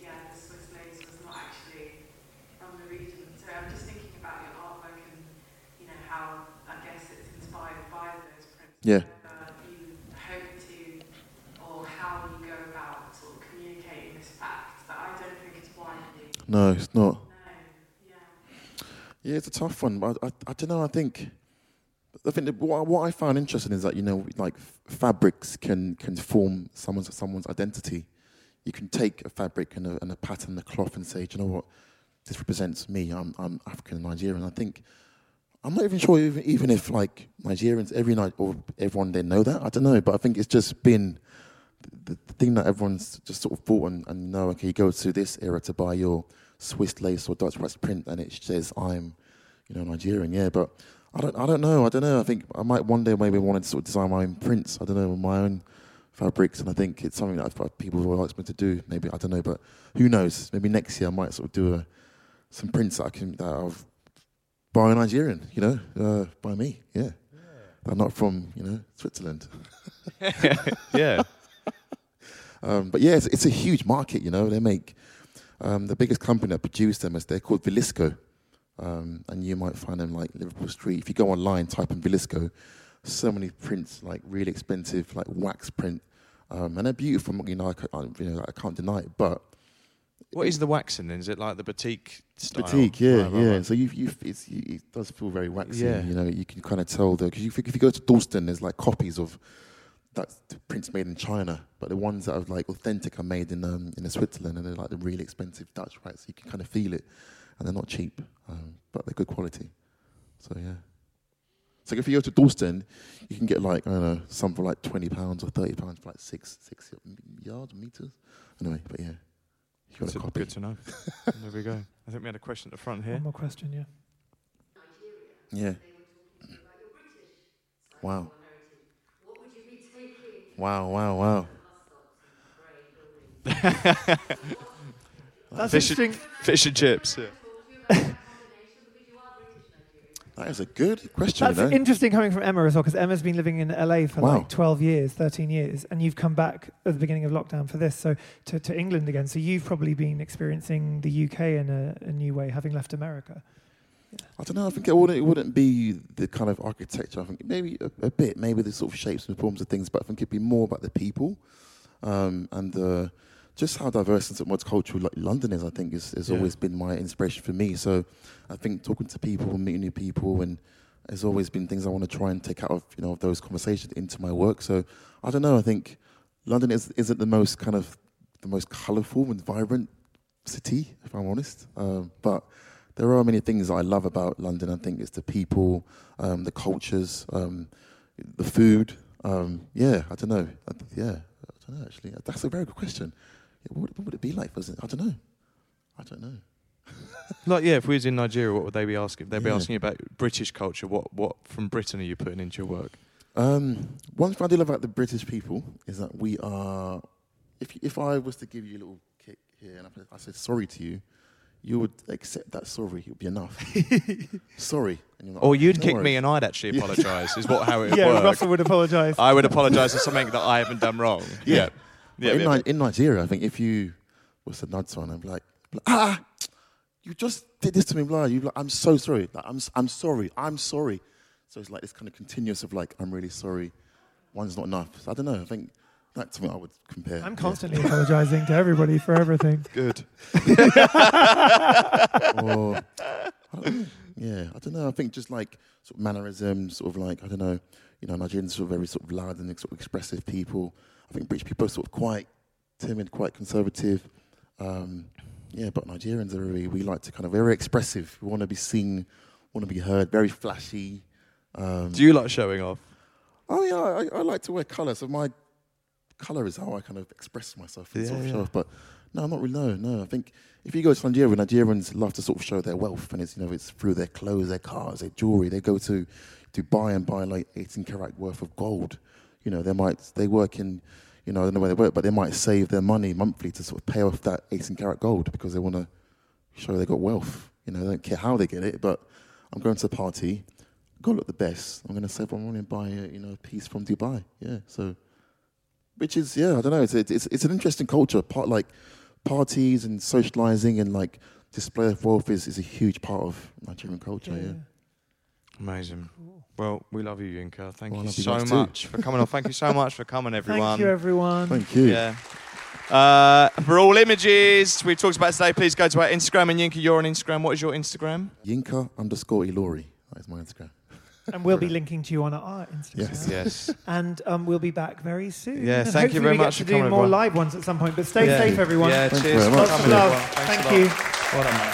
yeah, the Swiss lace was not actually from the region. So Yeah. Uh, you hope to, or how you go about sort of communicating this fact that I don't think it's widely. No, it's not. No, yeah. Yeah, it's a tough one, but I, I, I don't know. I think, I think that what, what I found interesting is that, you know, like fabrics can, can form someone's someone's identity. You can take a fabric and a, and a pattern, a cloth, and say, do you know what, this represents me. I'm I'm African and Nigerian. I think. I'm not even sure, even, even if like Nigerians, every night or everyone they know that. I don't know, but I think it's just been the, the thing that everyone's just sort of bought and, and know. Okay, you go to this era to buy your Swiss lace or Dutch press print, and it says I'm, you know, Nigerian. Yeah, but I don't, I don't know, I don't know. I think I might one day maybe want to sort of design my own prints. I don't know, my own fabrics, and I think it's something that I've, people have always asked me to do. Maybe I don't know, but who knows? Maybe next year I might sort of do a, some prints that I can that I've. By a Nigerian, you know, uh, by me, yeah. yeah. I'm not from, you know, Switzerland. yeah. um, but yeah, it's, it's a huge market, you know. They make, um, the biggest company that produced them is, they're called Velisco. Um, and you might find them like Liverpool Street. If you go online, type in Velisco, so many prints, like really expensive, like wax print. Um, and they're beautiful, you know, I can't, you know, I can't deny it, but... What is the waxing then? Is it like the batik style? Batik, yeah, right, right, yeah. Right. So you, you, it's, you, it does feel very waxy. Yeah. You know, you can kind of tell though, because you think if you go to Dalston, there's like copies of that prints made in China, but the ones that are like authentic are made in um, in Switzerland, and they're like the really expensive Dutch, right? So you can kind of feel it, and they're not cheap, um, but they're good quality. So yeah. So if you go to Dalston, you can get like I don't know, some for like twenty pounds or thirty pounds for like six six yards meters. Anyway, but yeah. It's good to know. There we go. I think we had a question at the front here. One more question, yeah. Yeah. Wow. Wow, wow, wow. That's fish interesting. And, fish and chips. Yeah. That is a good question. That's you know? interesting coming from Emma as well, because Emma's been living in L A for wow. like twelve years, thirteen years, and you've come back at the beginning of lockdown for this, so to, to England again. So you've probably been experiencing the U K in a, a new way, having left America. Yeah. I don't know. I think it wouldn't, it wouldn't be the kind of architecture. I think maybe a, a bit, maybe the sort of shapes and forms of things, but I think it'd be more about the people um, and the, just how diverse and multicultural like London is, I think, has yeah. always been my inspiration for me. So I think talking to people, meeting new people, and there's always been things I want to try and take out of, you know, of those conversations into my work. So I don't know, I think London is, isn't the most kind of, the most colourful and vibrant city, if I'm honest. Um, but there are many things I love about London. I think it's the people, um, the cultures, um, the food. Um, yeah, I don't know. I th- yeah, I don't know, actually. That's a very good question. What would it be like? For, I don't know. I don't know. Like, yeah, if we was in Nigeria, what would they be asking? They'd yeah. be asking you about British culture. What what from Britain are you putting into your work? Um, one thing I do love about the British people is that we are... If if I was to give you a little kick here and I said sorry to you, you would accept that sorry. It would be enough. Sorry. And you're like, or you'd no kick worries. me and I'd actually apologise, is what how it would yeah, work. Yeah, Russell would apologise. I would apologise for something that I haven't done wrong. Yeah. yeah. Yeah, in, yeah, Ni- yeah. in Nigeria, I think if you was the nudge one, I'm like, ah, you just did this to me, blah. You like, I'm so sorry. Like, I'm, I'm sorry. I'm sorry. So it's like this kind of continuous of like, I'm really sorry. One's not enough. So I don't know. I think that's what I would compare. I'm constantly yeah. apologising to everybody for everything. Good. or, I don't know. Yeah, I don't know. I think just like sort of mannerisms, sort of like I don't know. You know, Nigerians are very sort of loud and sort of expressive people. I think British people are sort of quite timid, quite conservative. Um, yeah, but Nigerians are really, we like to kind of, we're very expressive. We want to be seen, want to be heard, very flashy. Um, Do you like showing off? Oh, yeah, I, I like to wear colour. So my colour is how I kind of express myself and yeah, sort of yeah. show off. But no, not really, no, no. I think if you go to Nigeria, Nigerians love to sort of show their wealth. And it's, you know, it's through their clothes, their cars, their jewellery. They go to Dubai and buy like eighteen karat worth of gold. You know, they might, they work in, you know, I don't know where they work, but they might save their money monthly to sort of pay off that eighteen karat gold because they want to show they got wealth. You know, they don't care how they get it, but I'm going to a party, go look the best. I'm going to save my money and buy, a, you know, a piece from Dubai. Yeah, so, which is, yeah, I don't know. It's a, it's it's an interesting culture. Part like parties and socializing and like display of wealth is, is a huge part of Nigerian culture, yeah. yeah. Amazing. Cool. Well, we love you, Yinka. Thank well, you so much too. for coming on. Thank you so much for coming, everyone. Thank you, everyone. Thank you. Yeah. Uh, for all images we've talked about today, please go to our Instagram. And Yinka, you're on Instagram. What is your Instagram? Yinka underscore Ilori. That is my Instagram. And we'll be linking to you on our Instagram. Yes, yes. And um, we'll be back very soon. Yeah, and thank you very much for coming. Hopefully we get to do more everyone. live ones at some point. But stay yeah. safe, everyone. Yeah, thank cheers. Lots of love. Thank you. Well done, man.